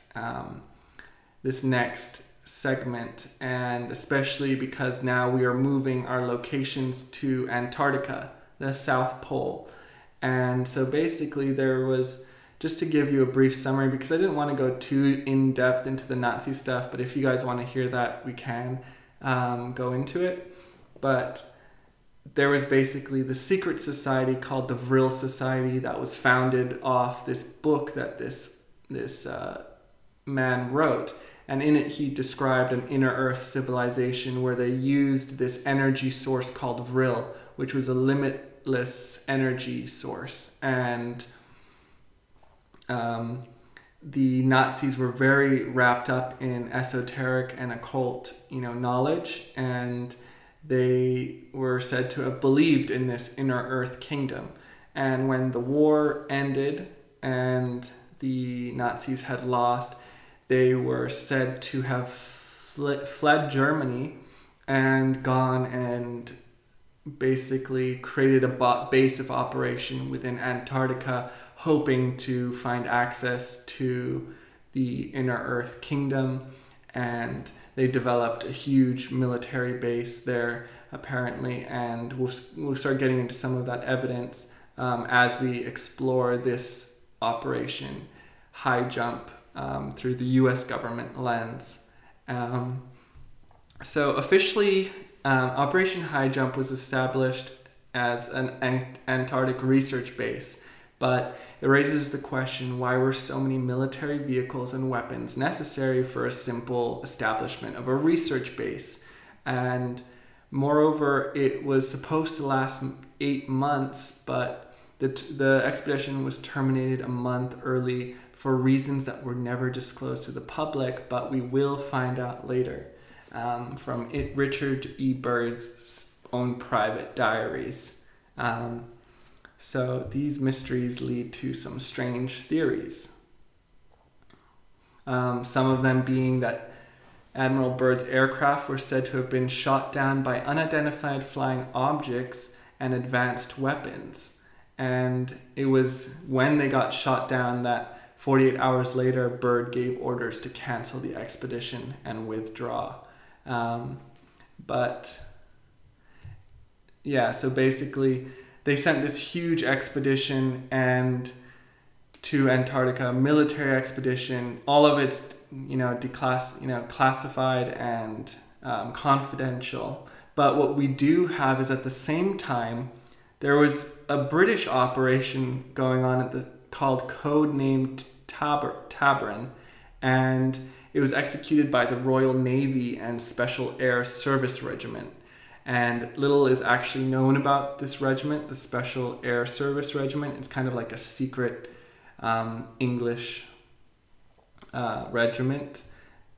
segment, and especially because now we are moving our locations to Antarctica, the South Pole. And so basically there was, just to give you a brief summary, because I didn't want to go too in-depth into the Nazi stuff, but if you guys want to hear that, we can go into it. But there was basically the secret society called the Vril Society that was founded off this book that this man wrote. And in it, he described an Inner Earth civilization where they used this energy source called Vril, which was a limitless energy source. And the Nazis were very wrapped up in esoteric and occult, you know, knowledge, and they were said to have believed in this Inner Earth kingdom. And when the war ended and the Nazis had lost, they were said to have fled Germany and gone and basically created a base of operation within Antarctica, hoping to find access to the Inner Earth kingdom. And they developed a huge military base there, apparently, and we'll start getting into some of that evidence as we explore this Operation High Jump through the U.S. government lens. So officially, Operation High Jump was established as an Antarctic research base, but it raises the question why were so many military vehicles and weapons necessary for a simple establishment of a research base? And moreover, it was supposed to last 8 months, but the expedition was terminated a month early for reasons that were never disclosed to the public, but we will find out later from Richard E. Byrd's own private diaries. So these mysteries lead to some strange theories. Some of them being that Admiral Byrd's aircraft were said to have been shot down by unidentified flying objects and advanced weapons. And it was when they got shot down that 48 hours later, Byrd gave orders to cancel the expedition and withdraw. But yeah, so basically they sent this huge expedition and to Antarctica, military expedition, all of it's, you know, classified and confidential. But what we do have is at the same time, there was a British operation going on at called codenamed Tabarin, and it was executed by the Royal Navy and Special Air Service Regiment. And little is actually known about this regiment, the Special Air Service Regiment. It's kind of like a secret English regiment,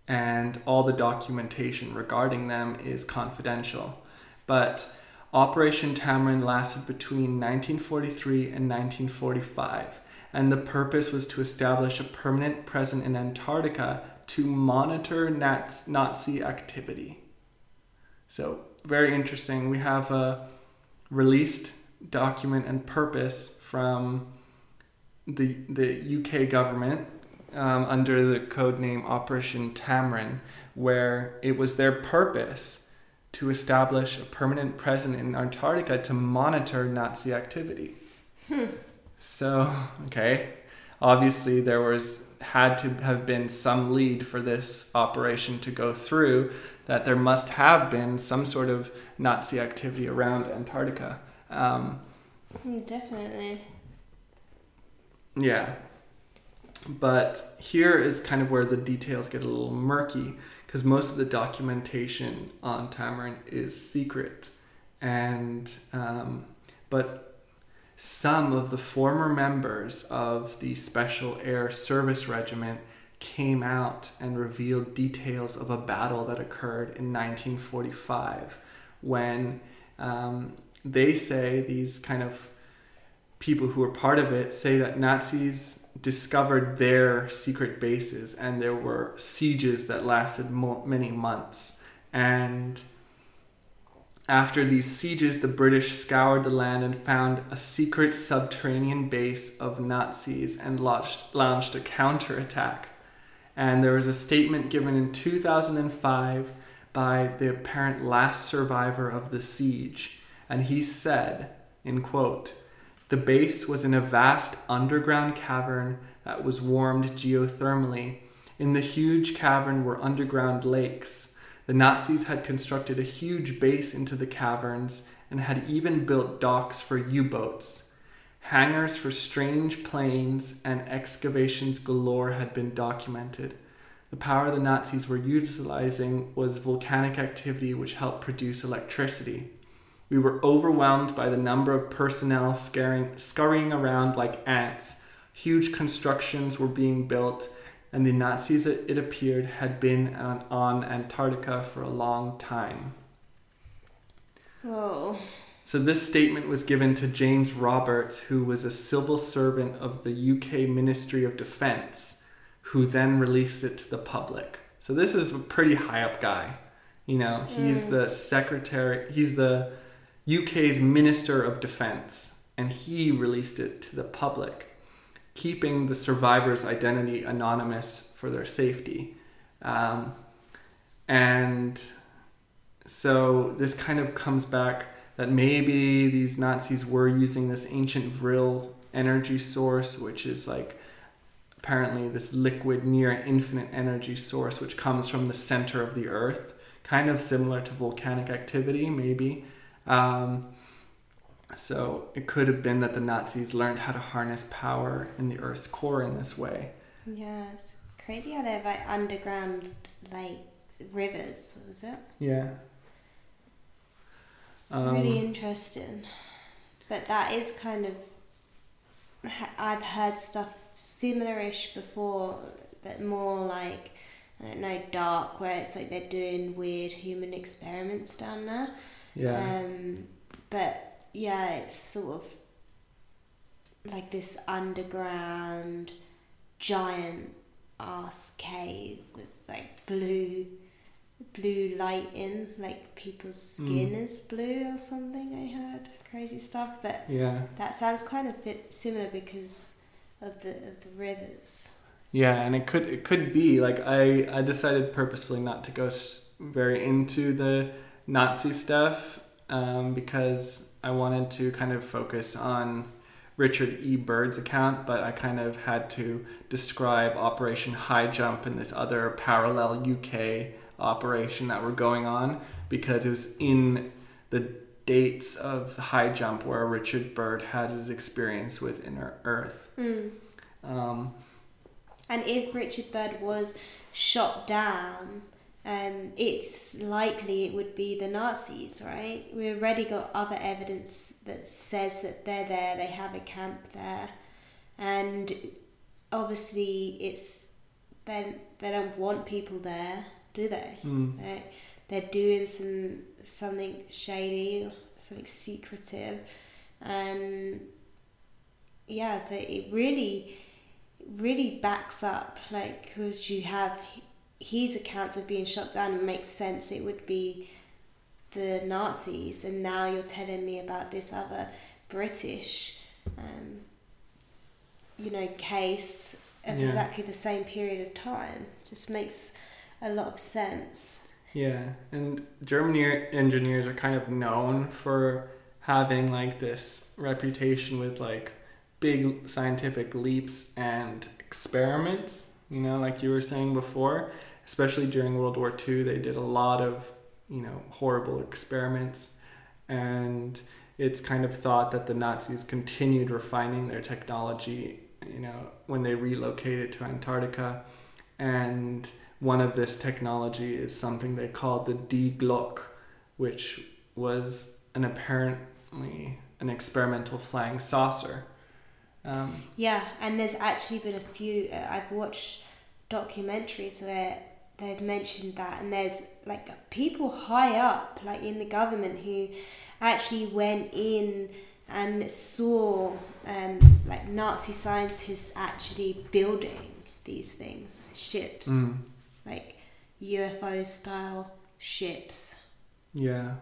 and all the documentation regarding them is confidential. But Operation Tabarin lasted between 1943 and 1945, and the purpose was to establish a permanent presence in Antarctica to monitor Nazi activity. So very interesting. We have a released document and purpose from the UK government under the codename Operation Tabarin, where it was their purpose to establish a permanent presence in Antarctica to monitor Nazi activity. So, okay, obviously there had to have been some lead for this operation to go through, that there must have been some sort of Nazi activity around Antarctica. Definitely. Yeah. But here is kind of where the details get a little murky, because most of the documentation on Tabarin is secret. And, but some of the former members of the Special Air Service Regiment came out and revealed details of a battle that occurred in 1945 when they say, these kind of people who were part of it say, that Nazis discovered their secret bases and there were sieges that lasted many months. And after these sieges, the British scoured the land and found a secret subterranean base of Nazis and launched a counterattack. And there was a statement given in 2005 by the apparent last survivor of the siege. And he said, in quote, "The base was in a vast underground cavern that was warmed geothermally. In the huge cavern were underground lakes. The Nazis had constructed a huge base into the caverns and had even built docks for U-boats. Hangars for strange planes and excavations galore had been documented. The power the Nazis were utilizing was volcanic activity, which helped produce electricity. We were overwhelmed by the number of personnel scurrying around like ants. Huge constructions were being built, and the Nazis, it appeared, had been on Antarctica for a long time." Whoa. So this statement was given to James Roberts, who was a civil servant of the UK Ministry of Defence, who then released it to the public. So this is a pretty high up guy. You know, he's the secretary, he's the UK's Minister of Defence, and he released it to the public, keeping the survivors' identity anonymous for their safety. And so this kind of comes back that maybe these Nazis were using this ancient Vril energy source, which is like apparently this liquid near infinite energy source, which comes from the center of the earth, kind of similar to volcanic activity, maybe. So it could have been that the Nazis learned how to harness power in the Earth's core in this way. Yeah, it's crazy how they have like underground lakes, rivers, is it? Yeah. Really interesting. But that is kind of, I've heard stuff similar-ish before, but more like, I don't know, dark, where it's like they're doing weird human experiments down there. Yeah. But yeah, it's sort of like this underground giant ass cave with like blue light in, like people's skin is blue or something, I heard. Crazy stuff. But yeah, that sounds kind of bit similar, because of the Rithers. Yeah, and it could be like I decided purposefully not to go very into the Nazi stuff because I wanted to kind of focus on Richard E. Byrd's account, but I kind of had to describe Operation High Jump and this other parallel UK operation that were going on, because it was in the dates of High Jump where Richard Byrd had his experience with Inner Earth. Mm. And if Richard Byrd was shot down, it's likely it would be the Nazis, right? We've already got other evidence that says that they're there, they have a camp there, and obviously they don't want people there, do they? Mm. They're doing something shady, something secretive, and yeah, so it really backs up, like, because you have his accounts of being shot down, and makes sense it would be the Nazis, and now you're telling me about this other British case of exactly the same period of time. It just makes a lot of sense. Yeah, and German engineers are kind of known for having like this reputation with like big scientific leaps and experiments, like you were saying before. Especially during World War II, they did a lot of, horrible experiments, and it's kind of thought that the Nazis continued refining their technology, when they relocated to Antarctica. And one of this technology is something they called the D-Glock, which was apparently an experimental flying saucer. Yeah, and there's actually been a few, I've watched documentaries where they've mentioned that, and there's like people high up, like in the government, who actually went in and saw like Nazi scientists actually building these things, ships. Mm. Like UFO style ships. Yeah.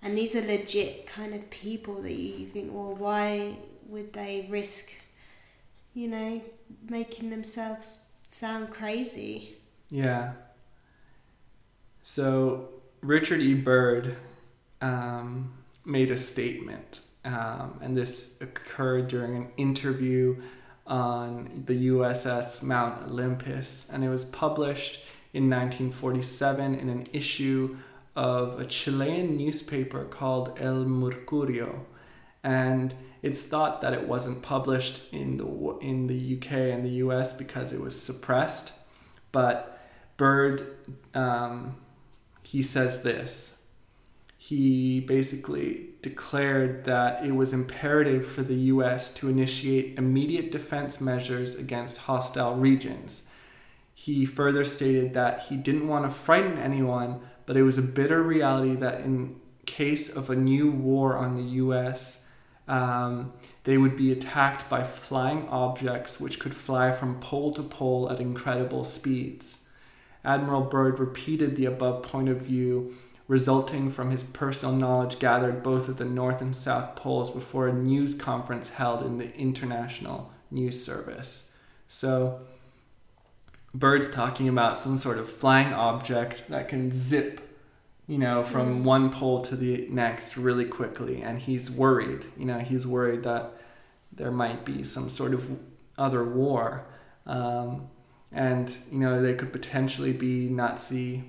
And these are legit kind of people that you think, well, why would they risk, making themselves sound crazy? Yeah. So Richard E. Byrd made a statement, and this occurred during an interview on the USS Mount Olympus, and it was published in 1947 in an issue of a Chilean newspaper called El Mercurio, and it's thought that it wasn't published in the UK and the US because it was suppressed. But Byrd, he says this. He basically declared that it was imperative for the U.S. to initiate immediate defense measures against hostile regions. He further stated that he didn't want to frighten anyone, but it was a bitter reality that in case of a new war on the U.S., they would be attacked by flying objects which could fly from pole to pole at incredible speeds. Admiral Byrd repeated the above point of view, resulting from his personal knowledge gathered both at the North and South Poles before a news conference held in the International News Service. So Byrd's talking about some sort of flying object that can zip, from one pole to the next really quickly. And he's worried, he's worried that there might be some sort of other war. And, they could potentially be Nazi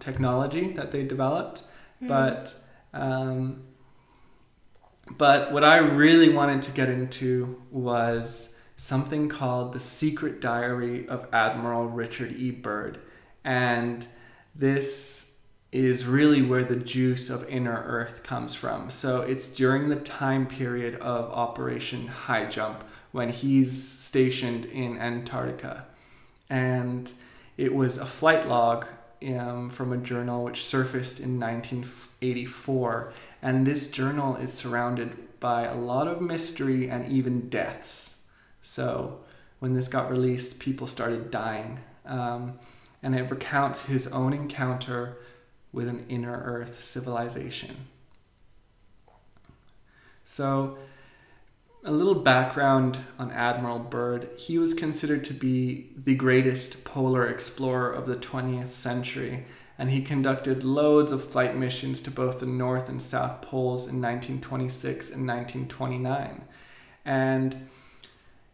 technology that they developed. Mm. But what I really wanted to get into was something called the Secret Diary of Admiral Richard E. Byrd, and this is really where the juice of Inner Earth comes from. So it's during the time period of Operation High Jump when he's stationed in Antarctica, and it was a flight log from a journal which surfaced in 1984, and this journal is surrounded by a lot of mystery and even deaths. So when this got released, people started dying, and it recounts his own encounter with an Inner Earth civilization. So A little background on Admiral Byrd. He was considered to be the greatest polar explorer of the 20th century, and he conducted loads of flight missions to both the North and South Poles in 1926 and 1929. And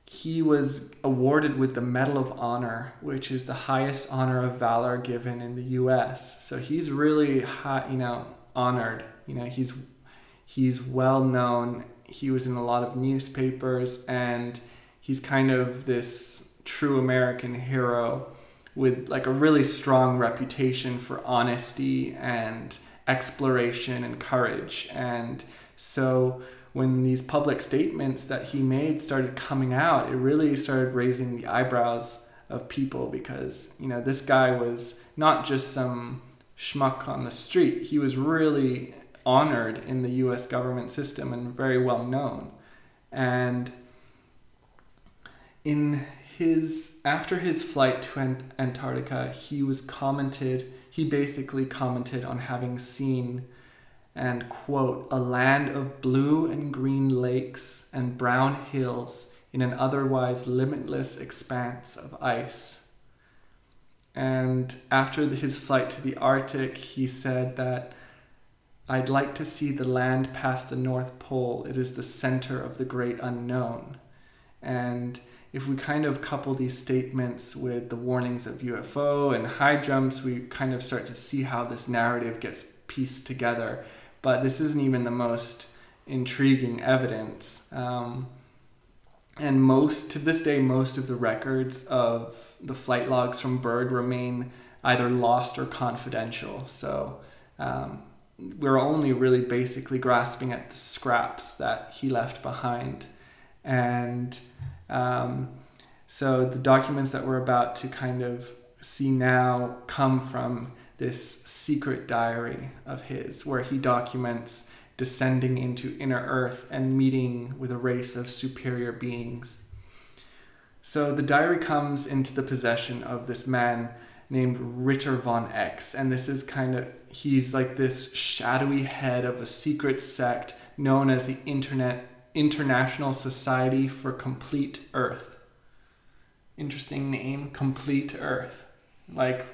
he was awarded with the Medal of Honor, which is the highest honor of valor given in the U.S. So he's really, honored. He's well known. He was in a lot of newspapers, and he's kind of this true American hero with like a really strong reputation for honesty and exploration and courage. And so when these public statements that he made started coming out, it really started raising the eyebrows of people because, this guy was not just some schmuck on the street. He was really honored in the U.S. government system and very well known. And after his flight to Antarctica, he basically commented on having seen, and quote, a land of blue and green lakes and brown hills in an otherwise limitless expanse of ice. And after his flight to the Arctic, he said that, I'd like to see the land past the North Pole. It is the center of the great unknown. And if we kind of couple these statements with the warnings of UFO and high jumps, we kind of start to see how this narrative gets pieced together. But this isn't even the most intriguing evidence. And to this day, most of the records of the flight logs from Byrd remain either lost or confidential. So, we're only really basically grasping at the scraps that he left behind. And so the documents that we're about to kind of see now come from this secret diary of his, where he documents descending into inner earth and meeting with a race of superior beings. So the diary comes into the possession of this man named Ritter von X, and this is he's like this shadowy head of a secret sect known as the International Society for Complete Earth. Interesting name, Complete Earth. I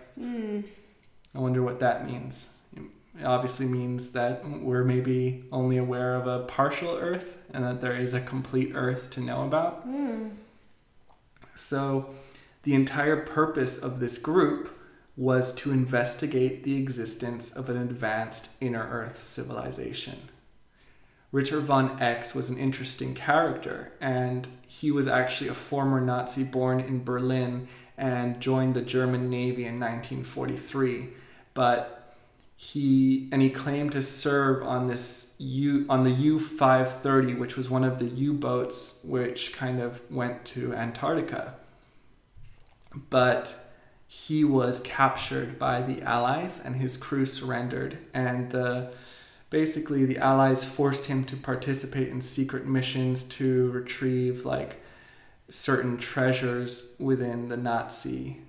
wonder what that means. It obviously means that we're maybe only aware of a partial Earth and that there is a complete Earth to know about. So the entire purpose of this group was to investigate the existence of an advanced inner Earth civilization. Ritter von X was an interesting character, and he was actually a former Nazi born in Berlin and joined the German Navy in 1943. But he claimed to serve on the U-530, which was one of the U-boats which kind of went to Antarctica. But he was captured by the Allies and his crew surrendered. And basically the Allies forced him to participate in secret missions to retrieve certain treasures within the Nazi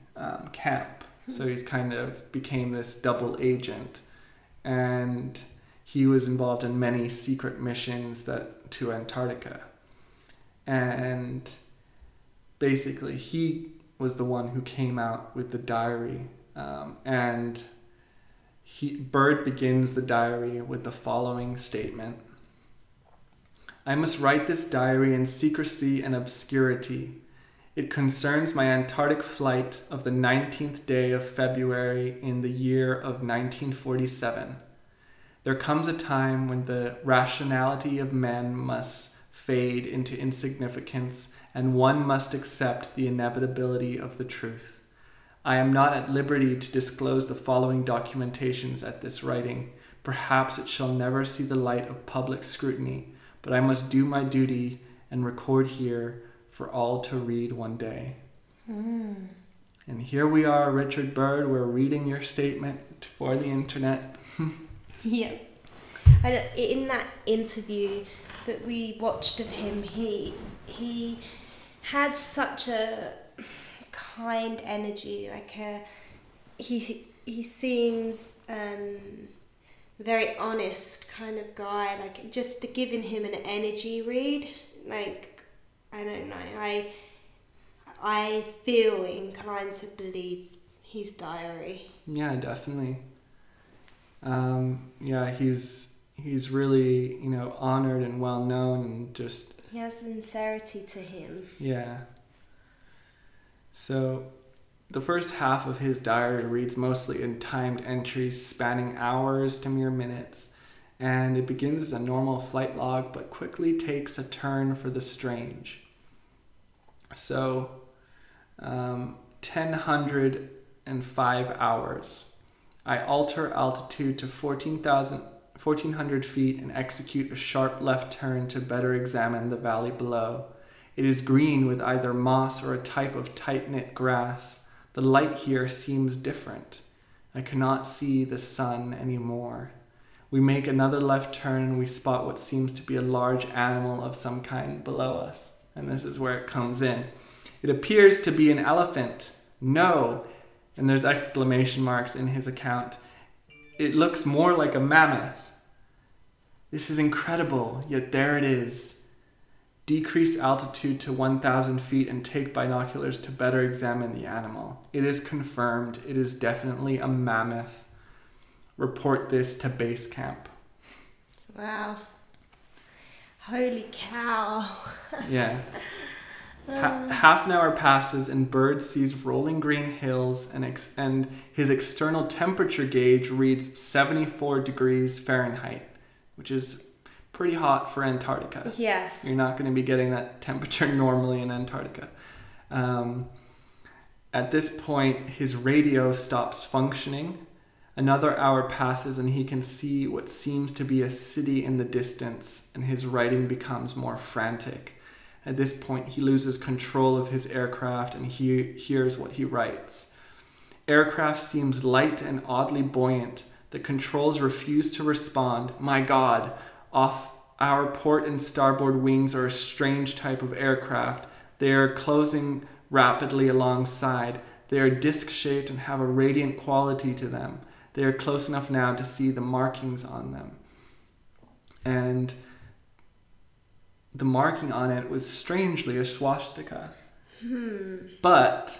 camp. So he's became this double agent. And he was involved in many secret missions to Antarctica. And basically he was the one who came out with the diary. And Byrd begins the diary with the following statement. I must write this diary in secrecy and obscurity. It concerns my Antarctic flight of the 19th day of February in the year of 1947. There comes a time when the rationality of men must fade into insignificance, and one must accept the inevitability of the truth. I am not at liberty to disclose the following documentations at this writing. Perhaps it shall never see the light of public scrutiny, but I must do my duty and record here for all to read one day. And here we are, Richard Byrd, we're reading your statement for the internet. Yeah. In that interview that we watched of him, he had such a kind energy, he seems very honest kind of guy, just giving him an energy read like, I don't know, I feel inclined to believe his diary. Yeah, definitely. Yeah, he's really, you know, honored and well known, and just he has sincerity to him. Yeah. So the first half of his diary reads mostly in timed entries spanning hours to mere minutes, and it begins as a normal flight log but quickly takes a turn for the strange. So 1,005 hours. I alter altitude to 1,400 feet and execute a sharp left turn to better examine the valley below. It is green with either moss or a type of tight-knit grass. The light here seems different. I cannot see the sun anymore. We make another left turn and we spot what seems to be a large animal of some kind below us. And this is where it comes in. It appears to be an elephant. No! And there's exclamation marks in his account. It looks more like a mammoth. This is incredible, yet there it is. Decrease altitude to 1,000 feet and take binoculars to better examine the animal. It is confirmed. It is definitely a mammoth. Report this to base camp. Wow. Holy cow. Yeah. Half an hour passes and Byrd sees rolling green hills and his external temperature gauge reads 74 degrees Fahrenheit, which is pretty hot for Antarctica. Yeah. You're not going to be getting that temperature normally in Antarctica. At this point, his radio stops functioning. Another hour passes and he can see what seems to be a city in the distance, and his writing becomes more frantic. At this point, he loses control of his aircraft and he hears what he writes. Aircraft seems light and oddly buoyant. The controls refuse to respond. My God, off our port and starboard wings are a strange type of aircraft. They are closing rapidly alongside. They are disc-shaped and have a radiant quality to them. They are close enough now to see the markings on them. And the marking on it was strangely a swastika. But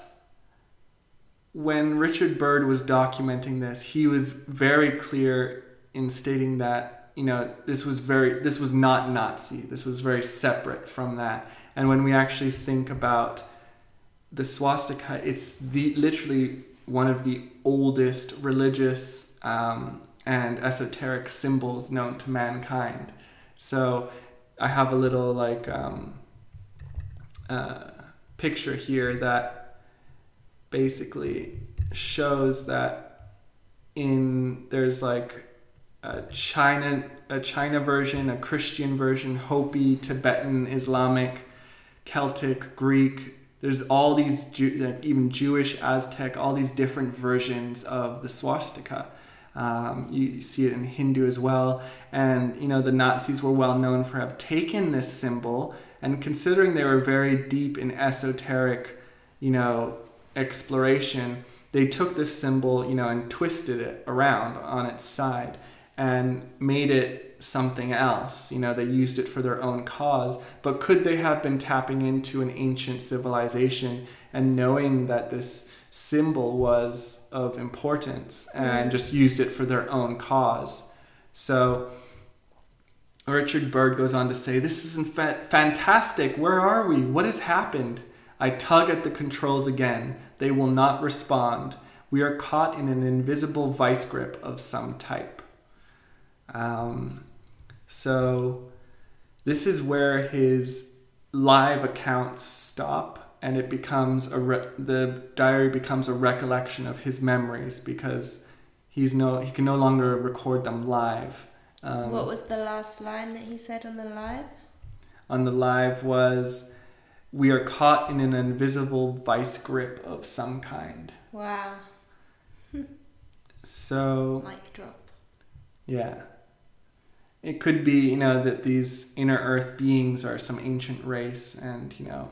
when Richard Byrd was documenting this, he was very clear in stating that, you know, this was not Nazi. This was very separate from that. And when we actually think about the swastika, it's literally one of the oldest religious and esoteric symbols known to mankind. So I have a little picture here that basically shows that there's like a China version, a Christian version, Hopi, Tibetan, Islamic, Celtic, Greek. There's all these, even Jewish, Aztec, all these different versions of the swastika. You see it in Hindu as well. And, you know, the Nazis were well known for have taken this symbol, and considering they were very deep in esoteric, you know, exploration, they took this symbol, you know, and twisted it around on its side and made it something else. You know, they used it for their own cause. But could they have been tapping into an ancient civilization and knowing that this symbol was of importance and just used it for their own cause? So Richard Byrd goes on to say, "This is fantastic. Where are we? What has happened? I tug at the controls again. They will not respond. We are caught in an invisible vice grip of some type." So this is where his live accounts stop. And it becomes the diary becomes a recollection of his memories, because he can no longer record them live. What was the last line that he said on the live? On the live was, "We are caught in an invisible vice grip of some kind." Wow. So. Mic drop. Yeah. It could be, you know, that these inner earth beings are some ancient race, and, you know,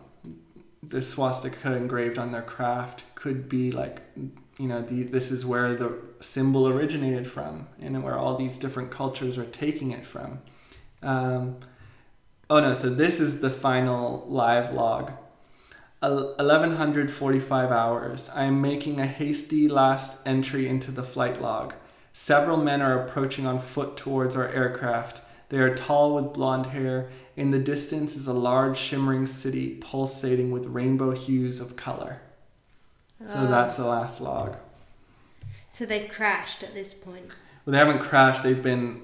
the swastika engraved on their craft could be like, you know, this is where the symbol originated from and where all these different cultures are taking it from. Oh no, so this is the final live log. 1145 hours. I am making a hasty last entry into the flight log. Several men are approaching on foot towards our aircraft. They are tall with blonde hair. In the distance is a large shimmering city pulsating with rainbow hues of color. So that's the last log. So they've crashed at this point. Well, they haven't crashed. They've been...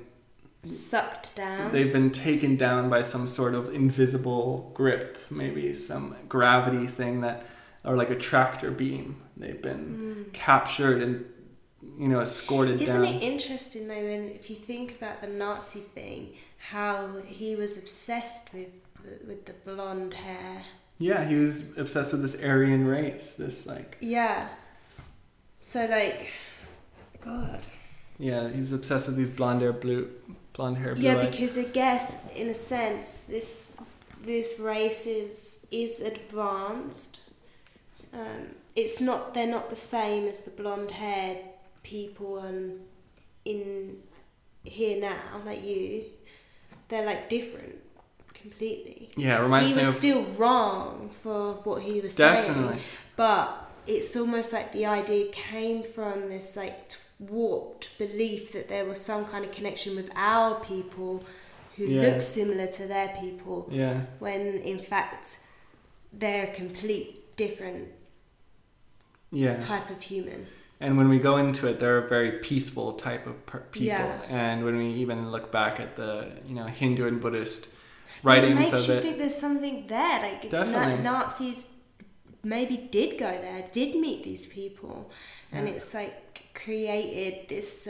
sucked down. They've been taken down by some sort of invisible grip, maybe some gravity thing that, or like a tractor beam. They've been captured and, you know, escorted down. Isn't it interesting though, and if you think about the Nazi thing, how he was obsessed with the blonde hair. Yeah, he was obsessed with this Aryan race, this like... Yeah. So like, God. Yeah, he's obsessed with these blonde hair, blue yeah, eyes. Because I guess, in a sense, this race is advanced. It's not, they're not the same as the blonde-haired people in here now, like you. They're like different completely. Yeah, it reminds me of... He was still wrong for what he was saying. But it's almost like the idea came from this like... warped belief that there was some kind of connection with our people who look similar to their people, when in fact they're a complete different type of human. And when we go into it, they're a very peaceful type of people. And when we even look back at the Hindu and Buddhist writings, it makes you think there's something there. Like Nazis maybe did go there, did meet these people, and it's like created this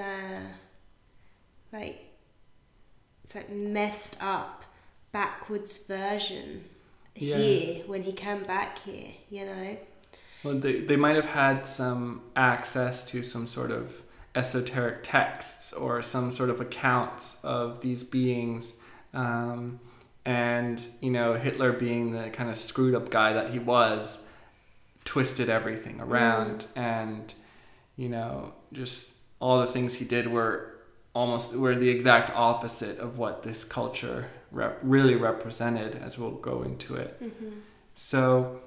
messed up backwards version here when he came back here, Well, they might have had some access to some sort of esoteric texts or some sort of accounts of these beings, and Hitler, being the kind of screwed up guy that he was, twisted everything around and. Just all the things he did were the exact opposite of what this culture really represented, as we'll go into it. Mm-hmm. So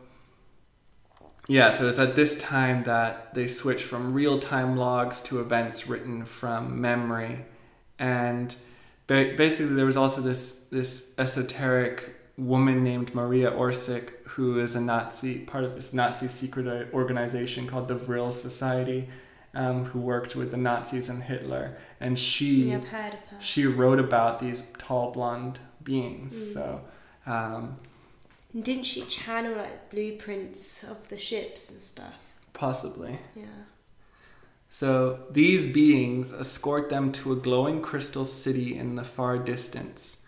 it's at this time that they switch from real-time logs to events written from memory. And basically there was also this esoteric woman named Maria Orsic, who is a Nazi, part of this Nazi secret organization called the Vril Society, who worked with the Nazis and Hitler. And she wrote about these tall blonde beings. So, didn't she channel like blueprints of the ships and stuff? Possibly. Yeah. So these beings escort them to a glowing crystal city in the far distance.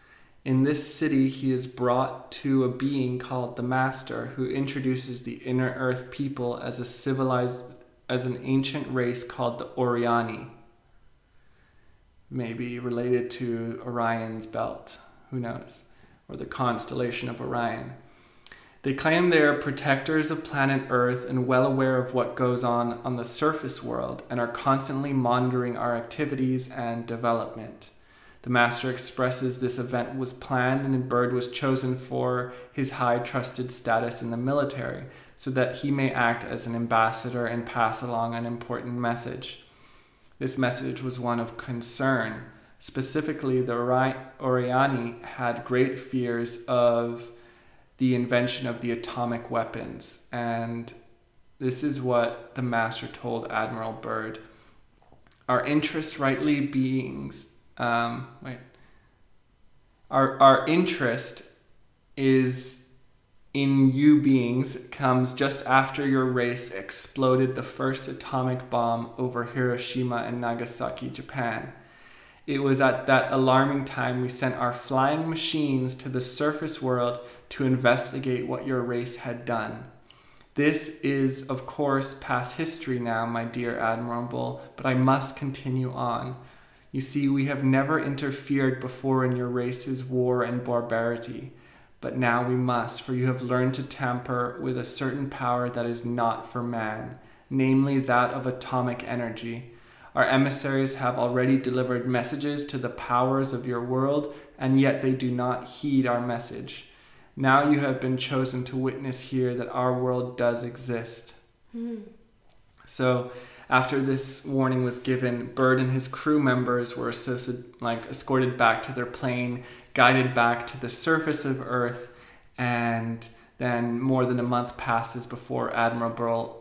In this city, he is brought to a being called the Master, who introduces the Inner Earth people as an ancient race called the Oriani. Maybe related to Orion's belt, who knows, or the constellation of Orion. They claim they are protectors of planet Earth and well aware of what goes on the surface world, and are constantly monitoring our activities and development. The Master expresses this event was planned and Byrd was chosen for his high trusted status in the military, so that he may act as an ambassador and pass along an important message. This message was one of concern. Specifically, the Oriani had great fears of the invention of the atomic weapons, and this is what the Master told Admiral Byrd. Our interest is in you beings comes just after your race exploded the first atomic bomb over Hiroshima and Nagasaki, Japan. It was at that alarming time we sent our flying machines to the surface world to investigate what your race had done. This is, of course, past history now, my dear Admiral, but I must continue on. You see, we have never interfered before in your race's war and barbarity, but now we must, for you have learned to tamper with a certain power that is not for man, namely that of atomic energy. Our emissaries have already delivered messages to the powers of your world, and yet they do not heed our message. Now you have been chosen to witness here that our world does exist. Mm. So after this warning was given, Byrd and his crew members were escorted back to their plane, guided back to the surface of Earth, and then more than a month passes before Admiral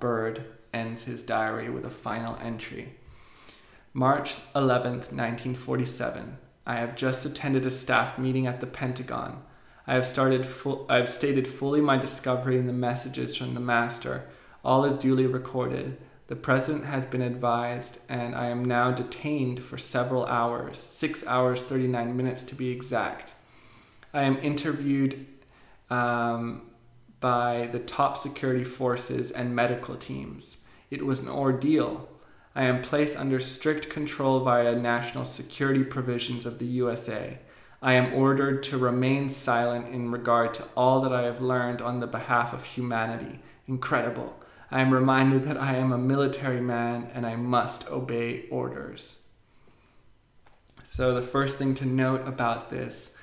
Byrd ends his diary with a final entry. March 11th, 1947. I have just attended a staff meeting at the Pentagon. I have stated fully my discovery in the messages from the master. All is duly recorded. The president has been advised, and I am now detained for several hours, 6 hours 39 minutes to be exact. I am interviewed by the top security forces and medical teams. It was an ordeal. I am placed under strict control via national security provisions of the USA. I am ordered to remain silent in regard to all that I have learned on the behalf of humanity. Incredible. I am reminded that I am a military man and I must obey orders. So the first thing to note about this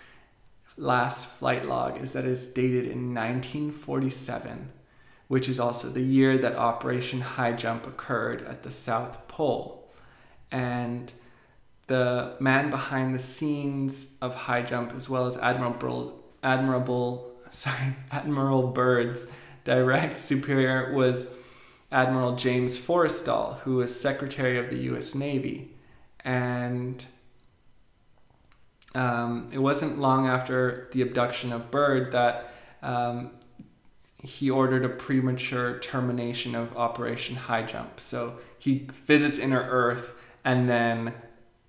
last flight log is that it's dated in 1947, which is also the year that Operation High Jump occurred at the South Pole. And the man behind the scenes of High Jump, as well as Admiral Byrd's direct superior, was Admiral James Forrestal, who was Secretary of the U.S. Navy. And it wasn't long after the abduction of Byrd that he ordered a premature termination of Operation High Jump. So he visits Inner Earth, and then,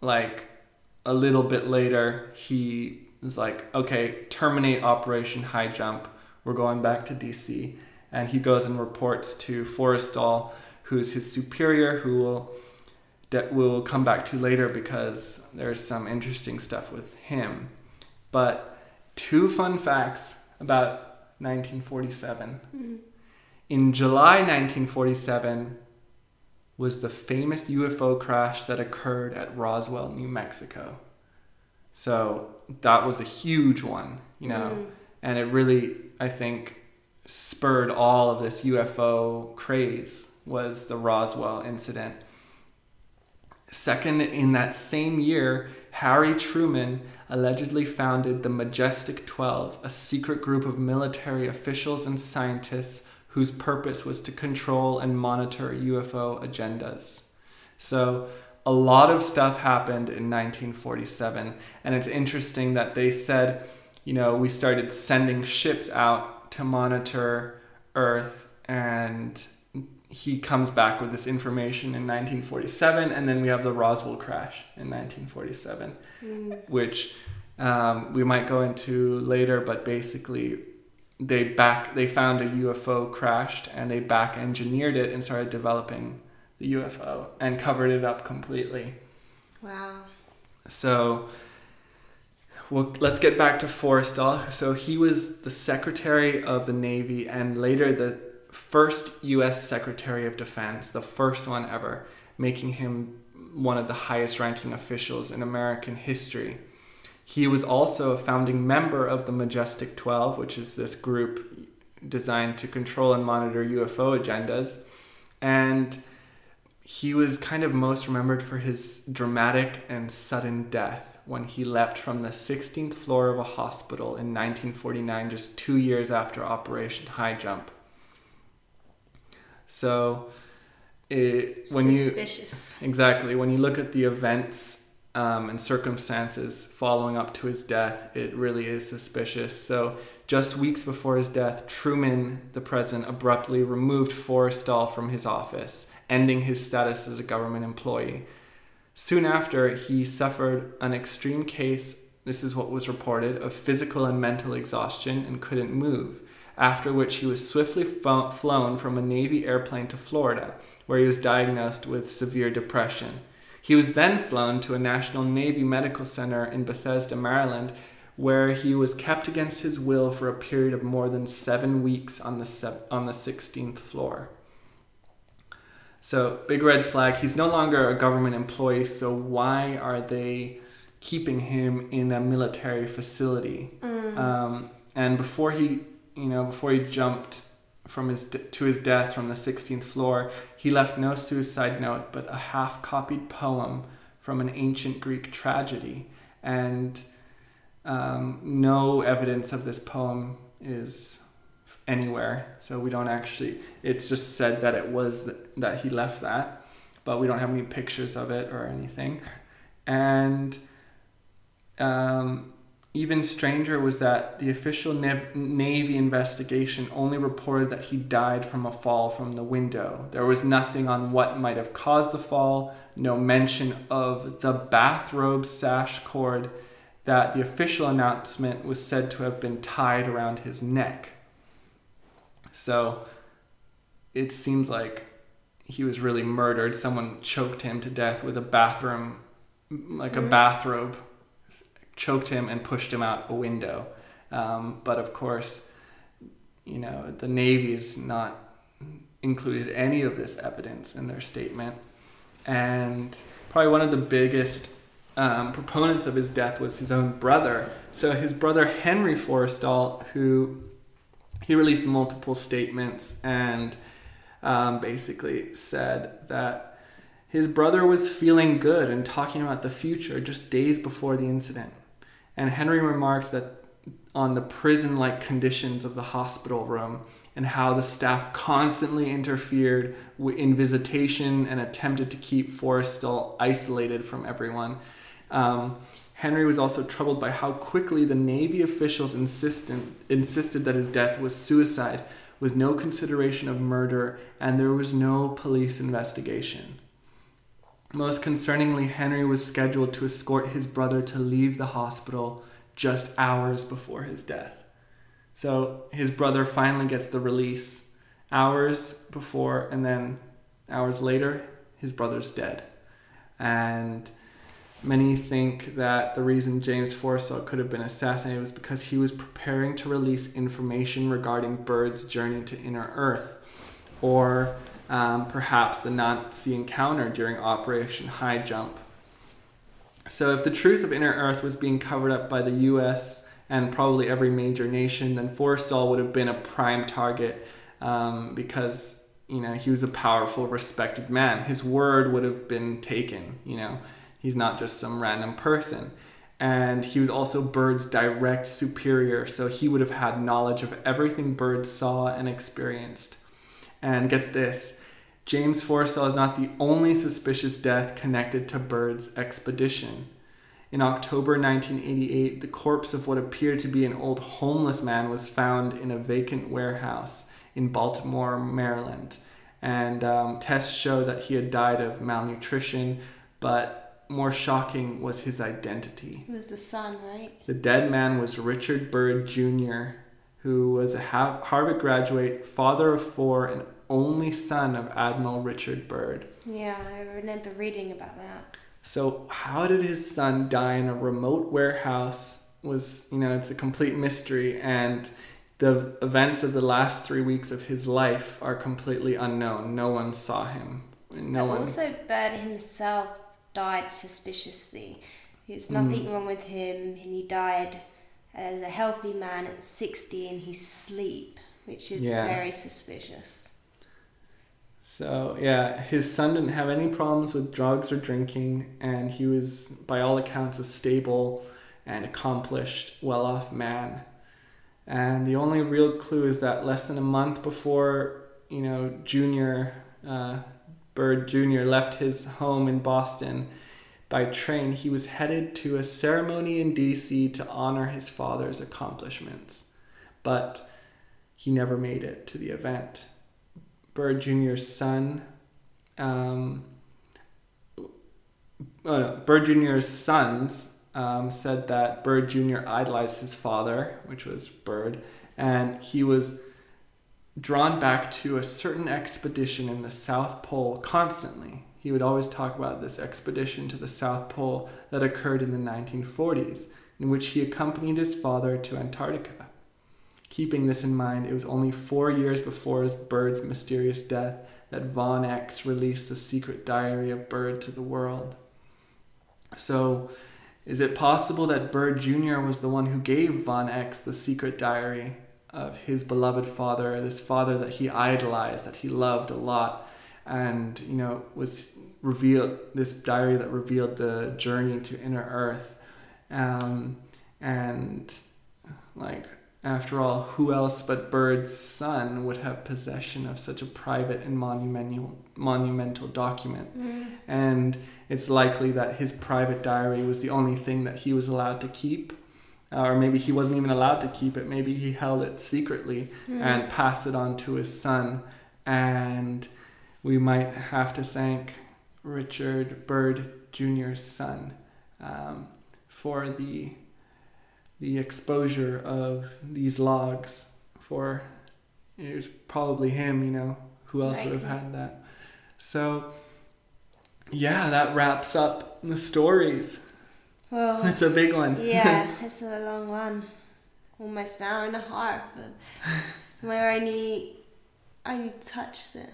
a little bit later, he is like, okay, terminate Operation High Jump. We're going back to D.C. And he goes and reports to Forrestal, who's his superior, who we'll come back to later because there's some interesting stuff with him. But two fun facts about 1947. Mm-hmm. In July 1947 was the famous UFO crash that occurred at Roswell, New Mexico. So that was a huge one, Mm-hmm. And it really, I think, spurred all of this UFO craze was the Roswell incident. Second, in that same year, Harry Truman allegedly founded the Majestic 12, a secret group of military officials and scientists whose purpose was to control and monitor UFO agendas. So a lot of stuff happened in 1947, and it's interesting that they said, we started sending ships out to monitor Earth, and he comes back with this information in 1947, and then we have the Roswell crash in 1947, which we might go into later, but basically they found a UFO crashed, and they back engineered it and started developing the UFO and covered it up completely. Wow. So well, let's get back to Forrestal. So he was the Secretary of the Navy and later the first U.S. Secretary of Defense, the first one ever, making him one of the highest-ranking officials in American history. He was also a founding member of the Majestic 12, which is this group designed to control and monitor UFO agendas. And he was kind of most remembered for his dramatic and sudden death when he leapt from the 16th floor of a hospital in 1949, just 2 years after Operation High Jump. So, when you look at the events and circumstances following up to his death, it really is suspicious. So, just weeks before his death, Truman, the president, abruptly removed Forrestal from his office, ending his status as a government employee. Soon after, he suffered an extreme case, this is what was reported, of physical and mental exhaustion and couldn't move, after which he was swiftly flown from a Navy airplane to Florida, where he was diagnosed with severe depression. He was then flown to a National Navy Medical Center in Bethesda, Maryland, where he was kept against his will for a period of more than 7 weeks on the 16th floor. So big red flag. He's no longer a government employee. So why are they keeping him in a military facility? Mm. And before he, you know, before he jumped from his to his death from the 16th floor, he left no suicide note, but a half-copied poem from an ancient Greek tragedy. And no evidence of this poem is anywhere, so we don't actually, it's just said that it was that he left that, but we don't have any pictures of it or anything. And even stranger was that the official Navy investigation only reported that he died from a fall from the window. There was nothing on what might have caused the fall, no mention of the bathrobe sash cord that the official announcement was said to have been tied around his neck. So it seems like he was really murdered. Someone choked him to death with a bathroom, like a bathrobe, choked him and pushed him out a window. But of course, you know, the Navy's not included any of this evidence in their statement. And probably one of the biggest proponents of his death was his own brother. So his brother, Henry Forrestal, who... he released multiple statements and basically said that his brother was feeling good and talking about the future just days before the incident. And Henry remarked that on the prison-like conditions of the hospital room and how the staff constantly interfered in visitation and attempted to keep Forrestal isolated from everyone. Henry was also troubled by how quickly the Navy officials insisted that his death was suicide with no consideration of murder, and there was no police investigation. Most concerningly, Henry was scheduled to escort his brother to leave the hospital just hours before his death. So his brother finally gets the release hours before, and then hours later, his brother's dead. And... many think that the reason James Forrestal could have been assassinated was because he was preparing to release information regarding Byrd's journey to Inner Earth, or perhaps the Nazi encounter during Operation High Jump. So if the truth of Inner Earth was being covered up by the U.S. and probably every major nation, then Forrestal would have been a prime target because, you know, he was a powerful, respected man. His word would have been taken, you know. He's not just some random person. And he was also Byrd's direct superior, so he would have had knowledge of everything Byrd saw and experienced. And get this, James Forrestal is not the only suspicious death connected to Byrd's expedition. In October 1988, the corpse of what appeared to be an old homeless man was found in a vacant warehouse in Baltimore, Maryland. And tests show that he had died of malnutrition, but more shocking was his identity. It was the son, right? The dead man was Richard Byrd Jr., who was a Harvard graduate, father of four, and only son of Admiral Richard Byrd. Yeah, I remember reading about that. So how did his son die in a remote warehouse was, you know, it's a complete mystery, and the events of the last 3 weeks of his life are completely unknown. No one saw him. Also, Byrd himself died suspiciously. There's nothing wrong with him, and he died as a healthy man at 60 in his sleep, which is very suspicious. So yeah, his son didn't have any problems with drugs or drinking, and he was by all accounts a stable and accomplished, well-off man. And the only real clue is that less than a month before, you know, Byrd Jr. left his home in Boston by train, he was headed to a ceremony in D.C. to honor his father's accomplishments, but he never made it to the event. Byrd Jr.'s son, Byrd Jr.'s sons said that Byrd Jr. idolized his father, which was Byrd, and he was drawn back to a certain expedition in the South Pole constantly. He would always talk about this expedition to the South Pole that occurred in the 1940s, in which he accompanied his father to Antarctica. Keeping this in mind, it was only 4 years before Byrd's mysterious death that Von X released the secret diary of Byrd to the world. So, is it possible that Byrd Jr. was the one who gave Von X the secret diary of his beloved father, this father that he idolized, that he loved a lot, and, you know, was revealed, this diary that revealed the journey to inner Earth? And, like, after all, who else but Byrd's son would have possession of such a private and monumental document? Mm. And it's likely that his private diary was the only thing that he was allowed to keep. Or maybe he wasn't even allowed to keep it. Maybe he held it secretly and passed it on to his son. And we might have to thank Richard Byrd Jr.'s son for the exposure of these logs. For it was probably him, you know, who else would have had that? So yeah, that wraps up the stories. Well, it's a big one. Yeah, it's a long one, almost an hour and a half. We're only touched there.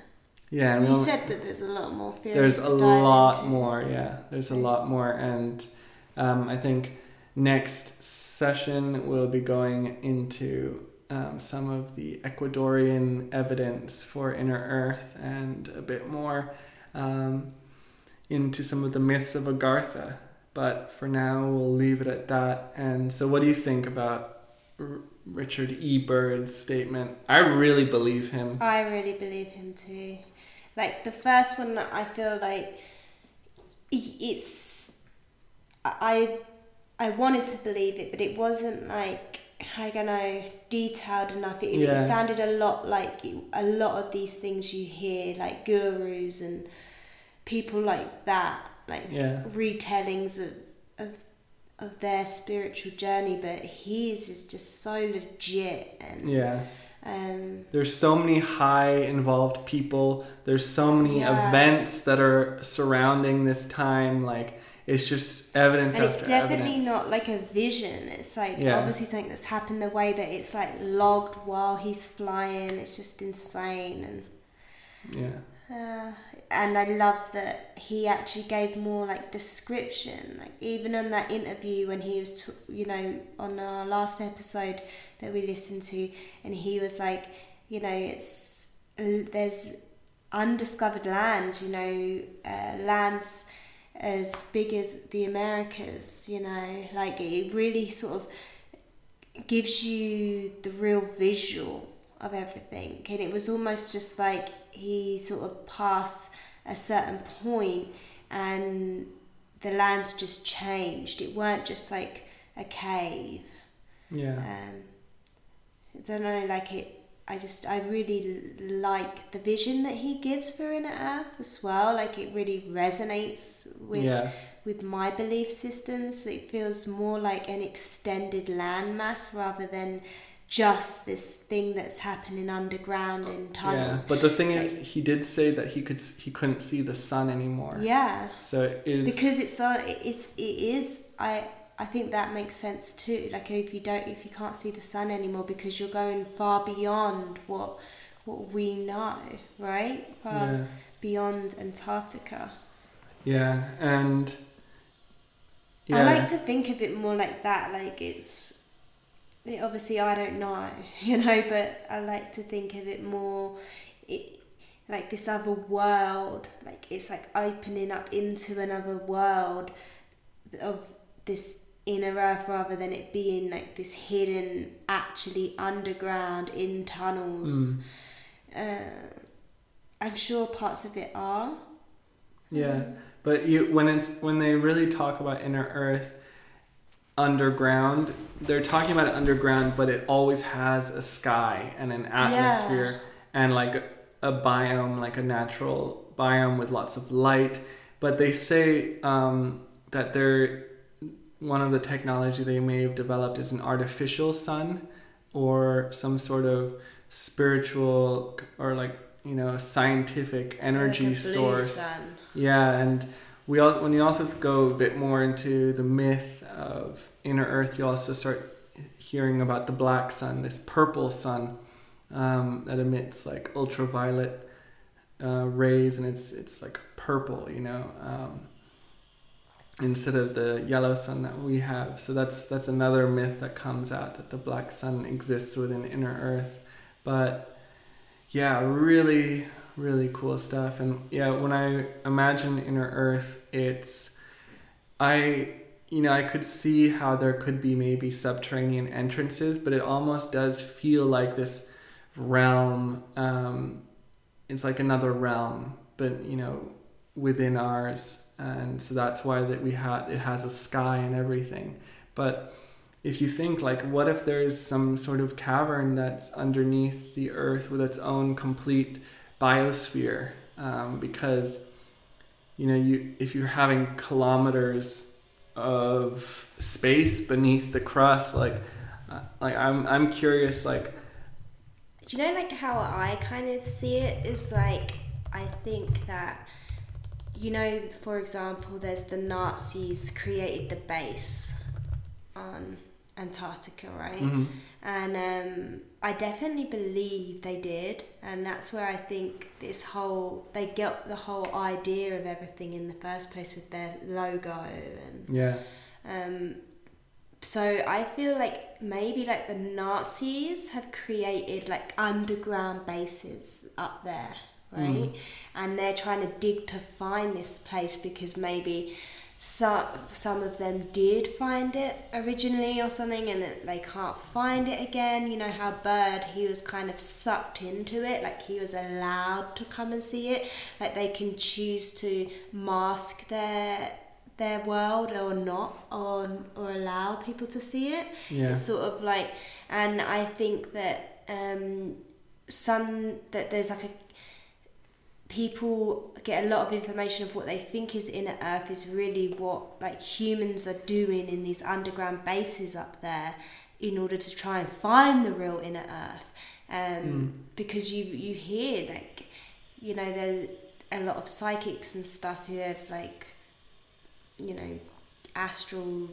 Yeah, you said that there's a lot more theories. There's a lot more. Yeah, there's a lot more, and I think next session, we'll be going into some of the Ecuadorian evidence for inner Earth and a bit more into some of the myths of Agartha. But for now, we'll leave it at that. And so what do you think about Richard E. Byrd's statement? I really believe him. I really believe him too. Like the first one, I feel like I wanted to believe it, but it wasn't like, I don't know, detailed enough. It sounded a lot like a lot of these things you hear, like gurus and people like that, retellings of their spiritual journey. But his is just so legit, and there's so many high involved people. There's so many events that are surrounding this time, like. It's just evidence after evidence. And it's definitely not like a vision. It's like obviously something that's happened, the way that it's like logged while he's flying. It's just insane. And and I love that he actually gave more like description. Like even on that interview when he was, on our last episode that we listened to, and he was like, there's undiscovered lands, lands as big as the Americas, like it really sort of gives you the real visual of everything. And it was almost just like he sort of passed a certain point and the lands just changed. It weren't just like a cave. I don't know, like it, I really like the vision that he gives for inner Earth as well. Like it really resonates with my belief systems. It feels more like an extended landmass rather than just this thing that's happening underground in tunnels. Yeah. But the thing is, he did say that he couldn't see the sun anymore. Yeah. So it is because it is. I think that makes sense too. Like if you can't see the sun anymore, because you're going far beyond what we know, right? Beyond Antarctica. Yeah, and I like to think of it more like that. Like obviously I don't know, but I like to think of it more like this other world. Like it's like opening up into another world of this inner Earth, rather than it being like this hidden, actually underground in tunnels. I'm sure parts of it are. Yeah, but when they really talk about inner Earth underground, they're talking about it underground, but it always has a sky and an atmosphere and like a biome, like a natural biome with lots of light. But they say that they're one of the technology they may have developed is an artificial sun, or some sort of spiritual or scientific energy source. Sun. Yeah, and when you also go a bit more into the myth of inner Earth, you also start hearing about the black sun, this purple sun that emits like ultraviolet rays, and it's like purple, you know, instead of the yellow sun that we have. So that's another myth that comes out, that the black sun exists within inner Earth. But yeah, really, really cool stuff. And yeah, when I imagine inner Earth, I could see how there could be maybe subterranean entrances, but it almost does feel like this realm. It's like another realm, but, you know, within ours. And so that's why that it has a sky and everything. But if you think, like, what if there is some sort of cavern that's underneath the Earth with its own complete biosphere? Because, you know, if you're having kilometers of space beneath the crust, like I'm curious, like. Do you know, like, how I kind of see it is, like, I think that, you know, for example, there's the Nazis created the base on Antarctica, right? Mm-hmm. And I definitely believe they did, and that's where I think they got the whole idea of everything in the first place with their logo, and yeah. So I feel like maybe like the Nazis have created like underground bases up there, right? Mm. And they're trying to dig to find this place because maybe some of them did find it originally or something, and that they can't find it again. You know how Byrd, he was kind of sucked into it, like he was allowed to come and see it. Like they can choose to mask their world or not, or allow people to see it. Yeah. It's sort of like, and I think that there's like people get a lot of information of what they think is inner Earth is really what like humans are doing in these underground bases up there in order to try and find the real inner Earth. Because you hear, like, you know, there's a lot of psychics and stuff who have, like, you know, astral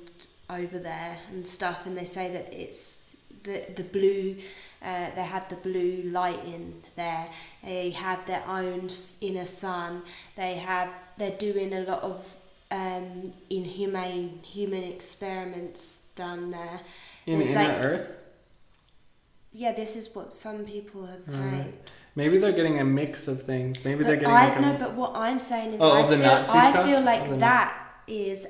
over there and stuff, and they say that it's the blue, they have the blue light in there, they have their own inner sun, they're doing a lot of inhumane human experiments done there in the inner Earth. Yeah, this is what some people have claimed. Maybe they're getting a mix of things. Maybe they're getting. But what I'm saying is, I feel like that is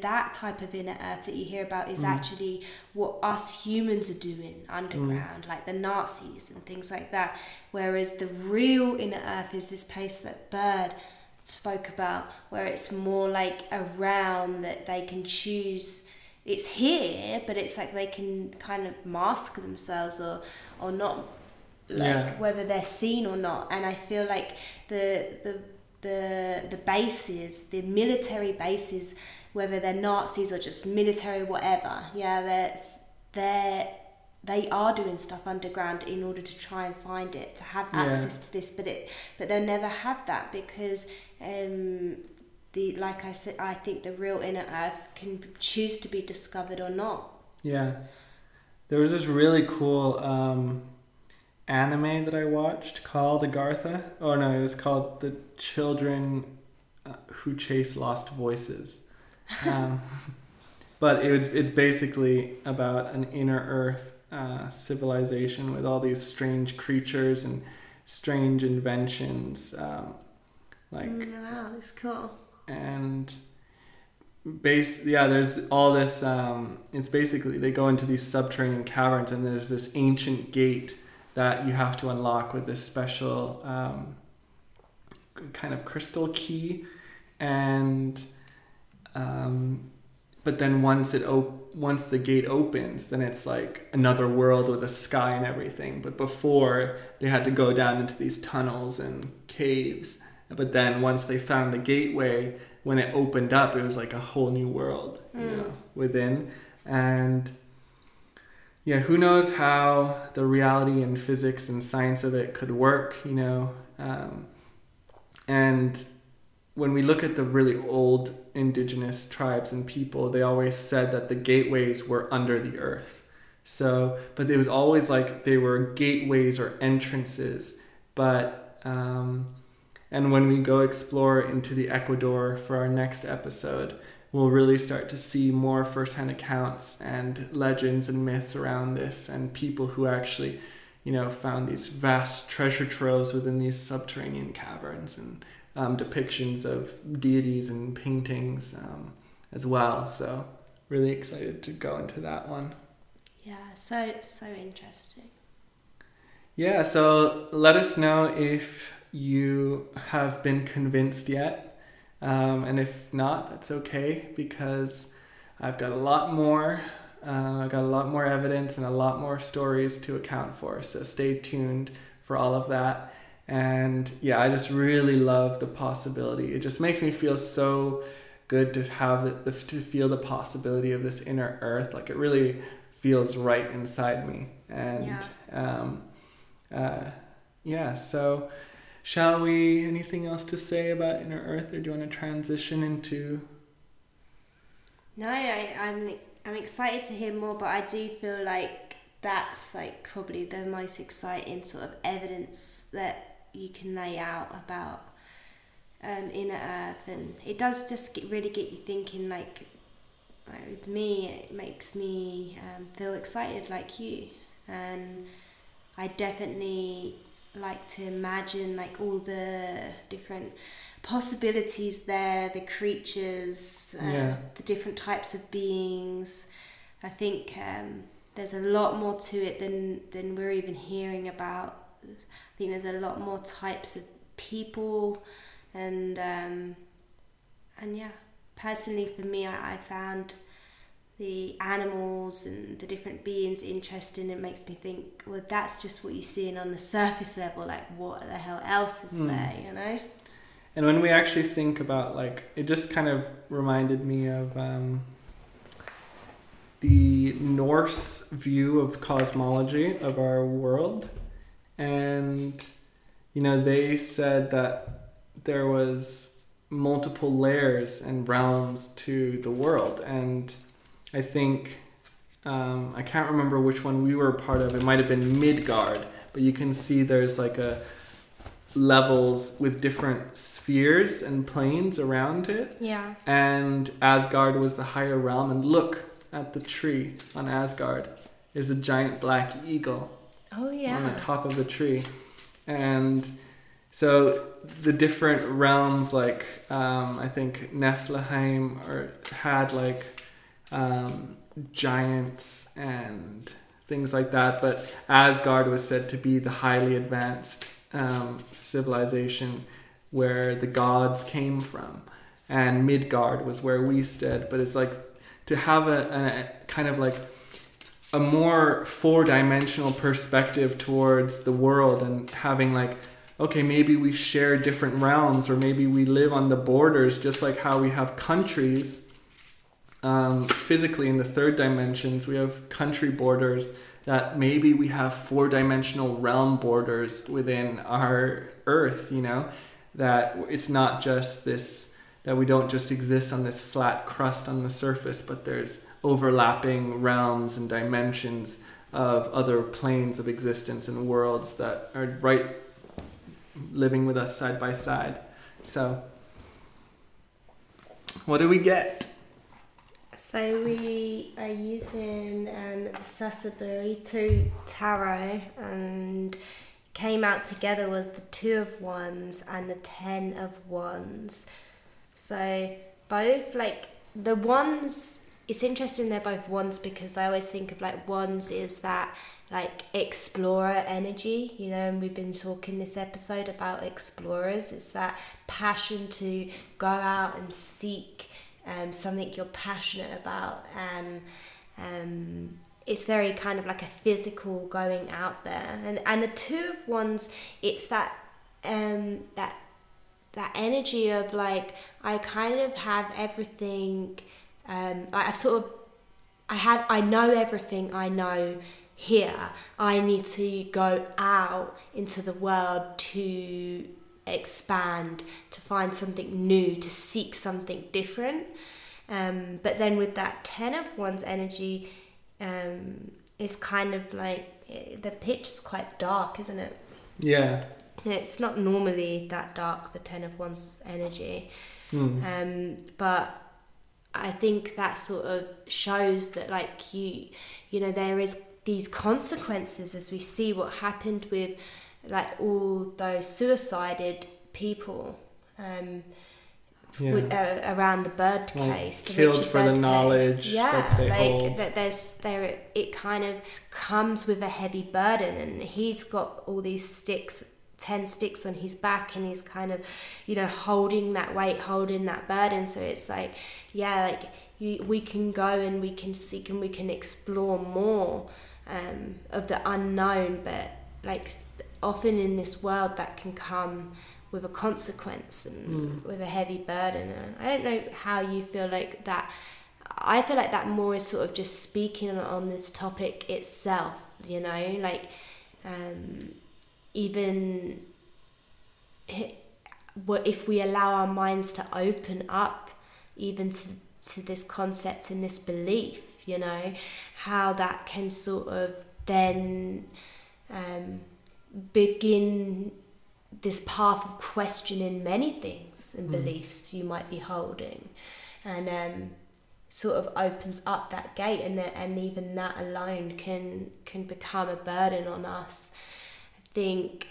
that type of inner Earth that you hear about is actually what us humans are doing underground, like the Nazis and things like that, whereas the real inner Earth is this place that Byrd spoke about, where it's more like a realm that they can choose. It's here, but it's like they can kind of mask themselves or not, like, yeah, whether they're seen or not. And I feel like the bases, the military bases, whether they're Nazis or just military, whatever, yeah, they are doing stuff underground in order to try and find it, to have access to this, but they'll never have that because like I said, I think the real inner Earth can choose to be discovered or not. Yeah, there was this really cool anime that I watched called Agartha. Oh no, it was called The Children Who Chase Lost Voices. But it's basically about an inner Earth civilization with all these strange creatures and strange inventions. Wow, that's cool. And there's all this. It's basically they go into these subterranean caverns, and there's this ancient gate that you have to unlock with this special kind of crystal key, and but then once the gate opens, then it's like another world with a sky and everything. But before, they had to go down into these tunnels and caves. But then once they found the gateway, when it opened up, it was like a whole new world, you know, within. And yeah, who knows how the reality and physics and science of it could work, you know. And when we look at the really old indigenous tribes and people, they always said that the gateways were under the earth. So, but it was always like they were gateways or entrances. But, and when we go explore into the Ecuador for our next episode, we'll really start to see more firsthand accounts and legends and myths around this, and people who actually, you know, found these vast treasure troves within these subterranean caverns, and depictions of deities and paintings as well. So really excited to go into that one. Yeah, so interesting. Yeah, so let us know if you have been convinced yet. And if not, that's okay, because I've got a lot more. I got a lot more evidence and a lot more stories to account for, so stay tuned for all of that. And yeah, I just really love the possibility. It just makes me feel so good to have to feel the possibility of this inner earth. Like, it really feels right inside me. And so shall we, anything else to say about inner earth, or do you want to transition into? No, I'm excited to hear more, but I do feel like that's like probably the most exciting sort of evidence that you can lay out about inner earth. And it does just really get you thinking, like with me, it makes me feel excited like you. And I definitely like to imagine like all the different possibilities there, the creatures, the different types of beings. I think there's a lot more to it than we're even hearing about. I think there's a lot more types of people, and yeah, personally for me, I found the animals and the different beings interesting. It makes me think, well, that's just what you're seeing on the surface level. Like, what the hell else is there, you know? And when we actually think about, like, it just kind of reminded me of the Norse view of cosmology of our world. And, you know, they said that there was multiple layers and realms to the world. And I think, I can't remember which one we were a part of. It might have been Midgard, but you can see there's like a levels with different spheres and planes around it. Yeah. And Asgard was the higher realm. And look at the tree on Asgard. There's a giant black eagle. Oh, yeah. On the top of the tree. And so the different realms, like, I think Niflheim had like giants and things like that. But Asgard was said to be the highly advanced civilization where the gods came from, and Midgard was where we stood. But it's like to have a kind of like a more four-dimensional perspective towards the world, and having like, okay, maybe we share different realms, or maybe we live on the borders, just like how we have countries physically in the third dimensions. We have country borders, that maybe we have four-dimensional realm borders within our earth, you know, that it's not just this, that we don't just exist on this flat crust on the surface, but there's overlapping realms and dimensions of other planes of existence and worlds that are right living with us side by side. So, what do we get? So we are using the Sasaburito Tarot, and came out together was the 2 of Wands and the 10 of Wands. So both, like, the wands, it's interesting they're both wands, because I always think of like wands is that like explorer energy, you know, and we've been talking this episode about explorers. It's that passion to go out and seek something you're passionate about, and it's very kind of like a physical going out there. And the 2 of Wands, it's that that energy of like, I kind of have everything. I know everything I know here. I need to go out into the world to expand, to find something new, to seek something different. But then with that 10 of Wands energy, is kind of like, the pitch is quite dark, isn't it? Yeah. It's not normally that dark, the 10 of Wands energy. Mm. But I think that sort of shows that, like, you know, there is these consequences, as we see what happened with, like, all those suicided people around the Byrd case, killed for the knowledge that they hold. That it kind of comes with a heavy burden, and he's got all these sticks, 10 sticks on his back, and he's kind of, you know, holding that weight, holding that burden. So it's like, we can go and we can seek and we can explore more of the unknown, but like often in this world that can come with a consequence and with a heavy burden. And I don't know how you feel like that. I feel like that more is sort of just speaking on this topic itself, you know, like even if we allow our minds to open up even to this concept and this belief, you know, how that can sort of then begin this path of questioning many things and beliefs you might be holding, and sort of opens up that gate, and even that alone can become a burden on us. I think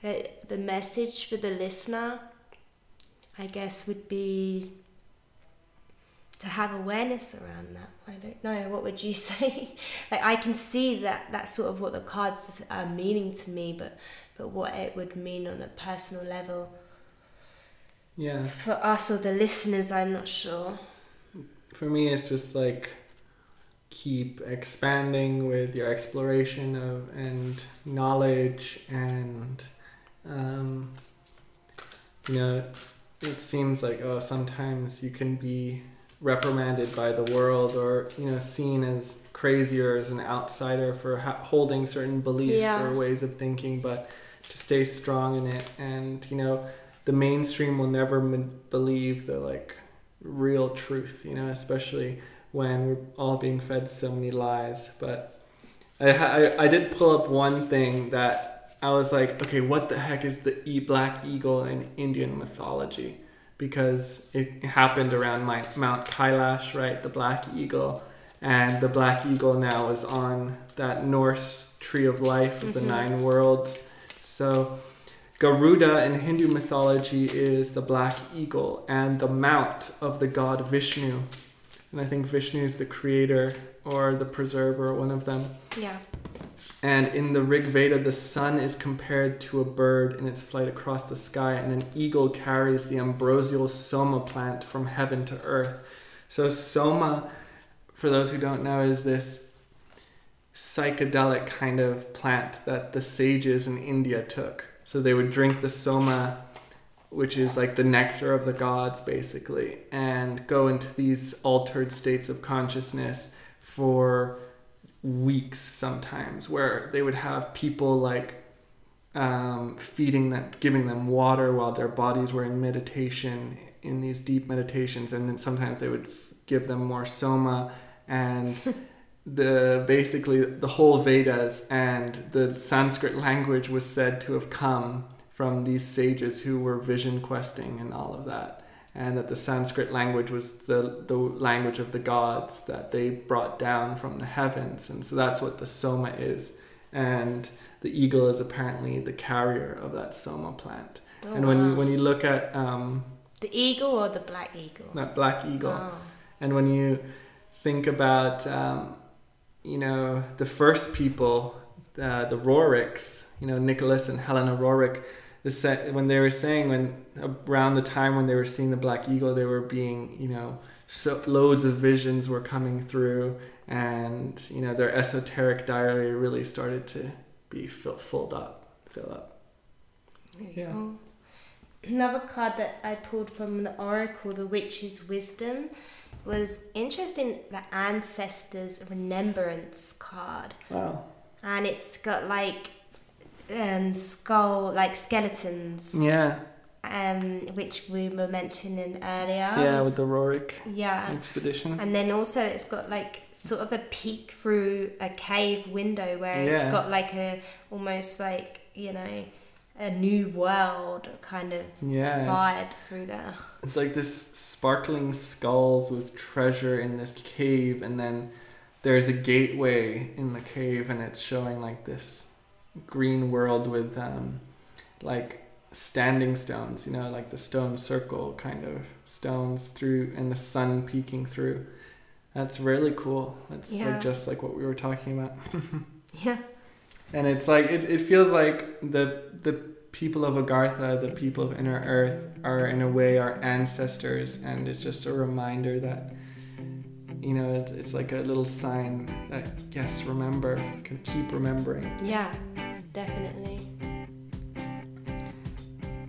the message for the listener, I guess, would be to have awareness around that. I don't know, what would you say? Like, I can see that that's sort of what the cards are meaning to me, but what it would mean on a personal level for us or the listeners, I'm not sure. For me, it's just like, keep expanding with your exploration of and knowledge, and you know, it seems like sometimes you can be reprimanded by the world, or, you know, seen as crazy or as an outsider for holding certain beliefs or ways of thinking, but to stay strong in it. And, you know, the mainstream will never believe the, like, real truth, you know, especially when we're all being fed so many lies. But I did pull up one thing that I was like, okay, what the heck is the black eagle in Indian mythology? Because it happened around Mount Kailash, right? The black eagle. And the black eagle now is on that Norse tree of life of the nine worlds. So Garuda in Hindu mythology is the black eagle and the mount of the god Vishnu. And I think Vishnu is the creator or the preserver, one of them. Yeah. And in the Rig Veda, the sun is compared to a bird in its flight across the sky, and an eagle carries the ambrosial soma plant from heaven to earth. So soma, for those who don't know, is this psychedelic kind of plant that the sages in India took. So they would drink the soma, which is like the nectar of the gods, basically, and go into these altered states of consciousness for weeks sometimes, where they would have people like feeding them, giving them water while their bodies were in meditation, in these deep meditations, and then sometimes they would give them more soma, and basically the whole Vedas and the Sanskrit language was said to have come from these sages who were vision questing and all of that, and that the Sanskrit language was the language of the gods that they brought down from the heavens. And so that's what the soma is. And the eagle is apparently the carrier of that soma plant. Oh, and when you look at... the eagle or the black eagle? That black eagle. Oh. And when you think about, you know, the first people, the Roerichs, you know, Nicholas and Helena Roerich, when they were saying, around the time when they were seeing the black eagle, they were being, you know, so loads of visions were coming through, and, you know, their esoteric diary really started to be filled up. Yeah. Cool. Another card that I pulled from the Oracle, the Witch's Wisdom, was interesting, the Ancestors' Remembrance card. Wow. And it's got like, and skull, like skeletons, which we were mentioning earlier. Yeah, with the Roerich expedition. And then also it's got like sort of a peek through a cave window where it's got like a almost like, you know, a new world kind of vibe through there. It's like this sparkling skulls with treasure in this cave, and then there's a gateway in the cave, and it's showing like this green world with like standing stones, you know, like the stone circle kind of stones through, and the sun peeking through. That's really cool. That's like just like what we were talking about. Yeah. And it's like it feels like the people of Agartha, the people of Inner Earth, are in a way our ancestors, and it's just a reminder that, you know, it's like a little sign that, yes, remember, can keep remembering. Yeah, definitely.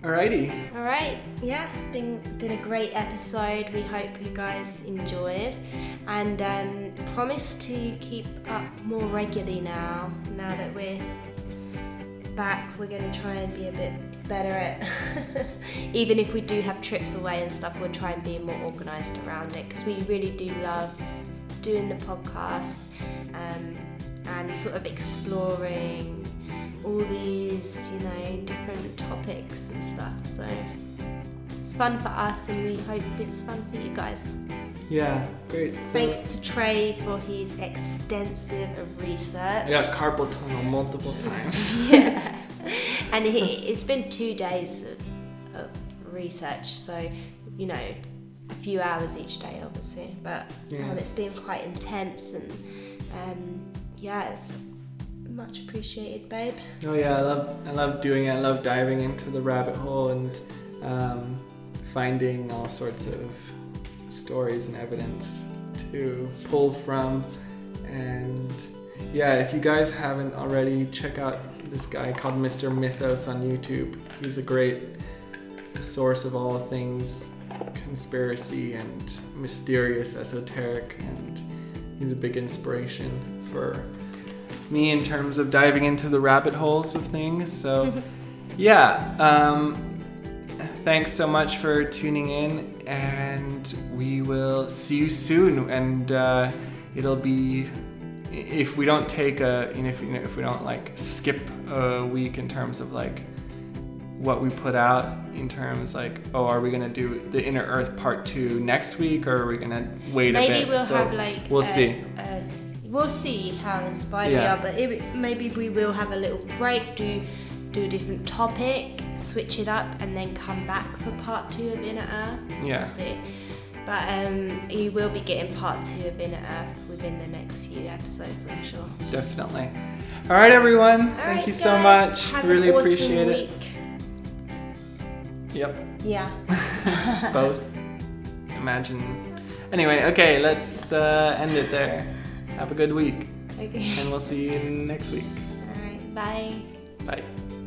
Alrighty. All right. Yeah, it's been a great episode. We hope you guys enjoyed, and promise to keep up more regularly now. Now that we're back, we're going to try and be a bit better at even if we do have trips away and stuff, we'll try and be more organised around it, because we really do love doing the podcast and sort of exploring all these, you know, different topics and stuff. So it's fun for us, and we hope it's fun for you guys. Yeah, great. Thanks to Trey for his extensive research. Yeah, carpal tunnel multiple times. Yeah. And it's been 2 days of research, so, you know, a few hours each day, obviously. But it's been quite intense, and it's much appreciated, babe. Oh yeah, I love doing it. I love diving into the rabbit hole and finding all sorts of stories and evidence to pull from. And yeah, if you guys haven't already, check out this guy called Mr. Mythos on YouTube. He's a great source of all things conspiracy and mysterious, esoteric, and he's a big inspiration for me in terms of diving into the rabbit holes of things. So yeah, thanks so much for tuning in, and we will see you soon. And it'll be, if we don't take a, you know, if we don't like skip a week in terms of like what we put out, in terms like, oh, are we gonna do the Inner Earth Part 2 next week, or are we gonna wait a bit? Maybe we'll have like, we'll see. We'll see how inspired we are, but maybe we will have a little break, do a different topic, switch it up, and then come back for Part 2 of Inner Earth. Yeah. We'll see. But you will be getting Part 2 of Inner Earth within the next few episodes, I'm sure. Definitely. All right, everyone. Thank you so much. Really appreciate it. Yep. Yeah. Both. Imagine. Anyway, okay, let's end it there. Have a good week. Okay. And we'll see you next week. All right. Bye. Bye.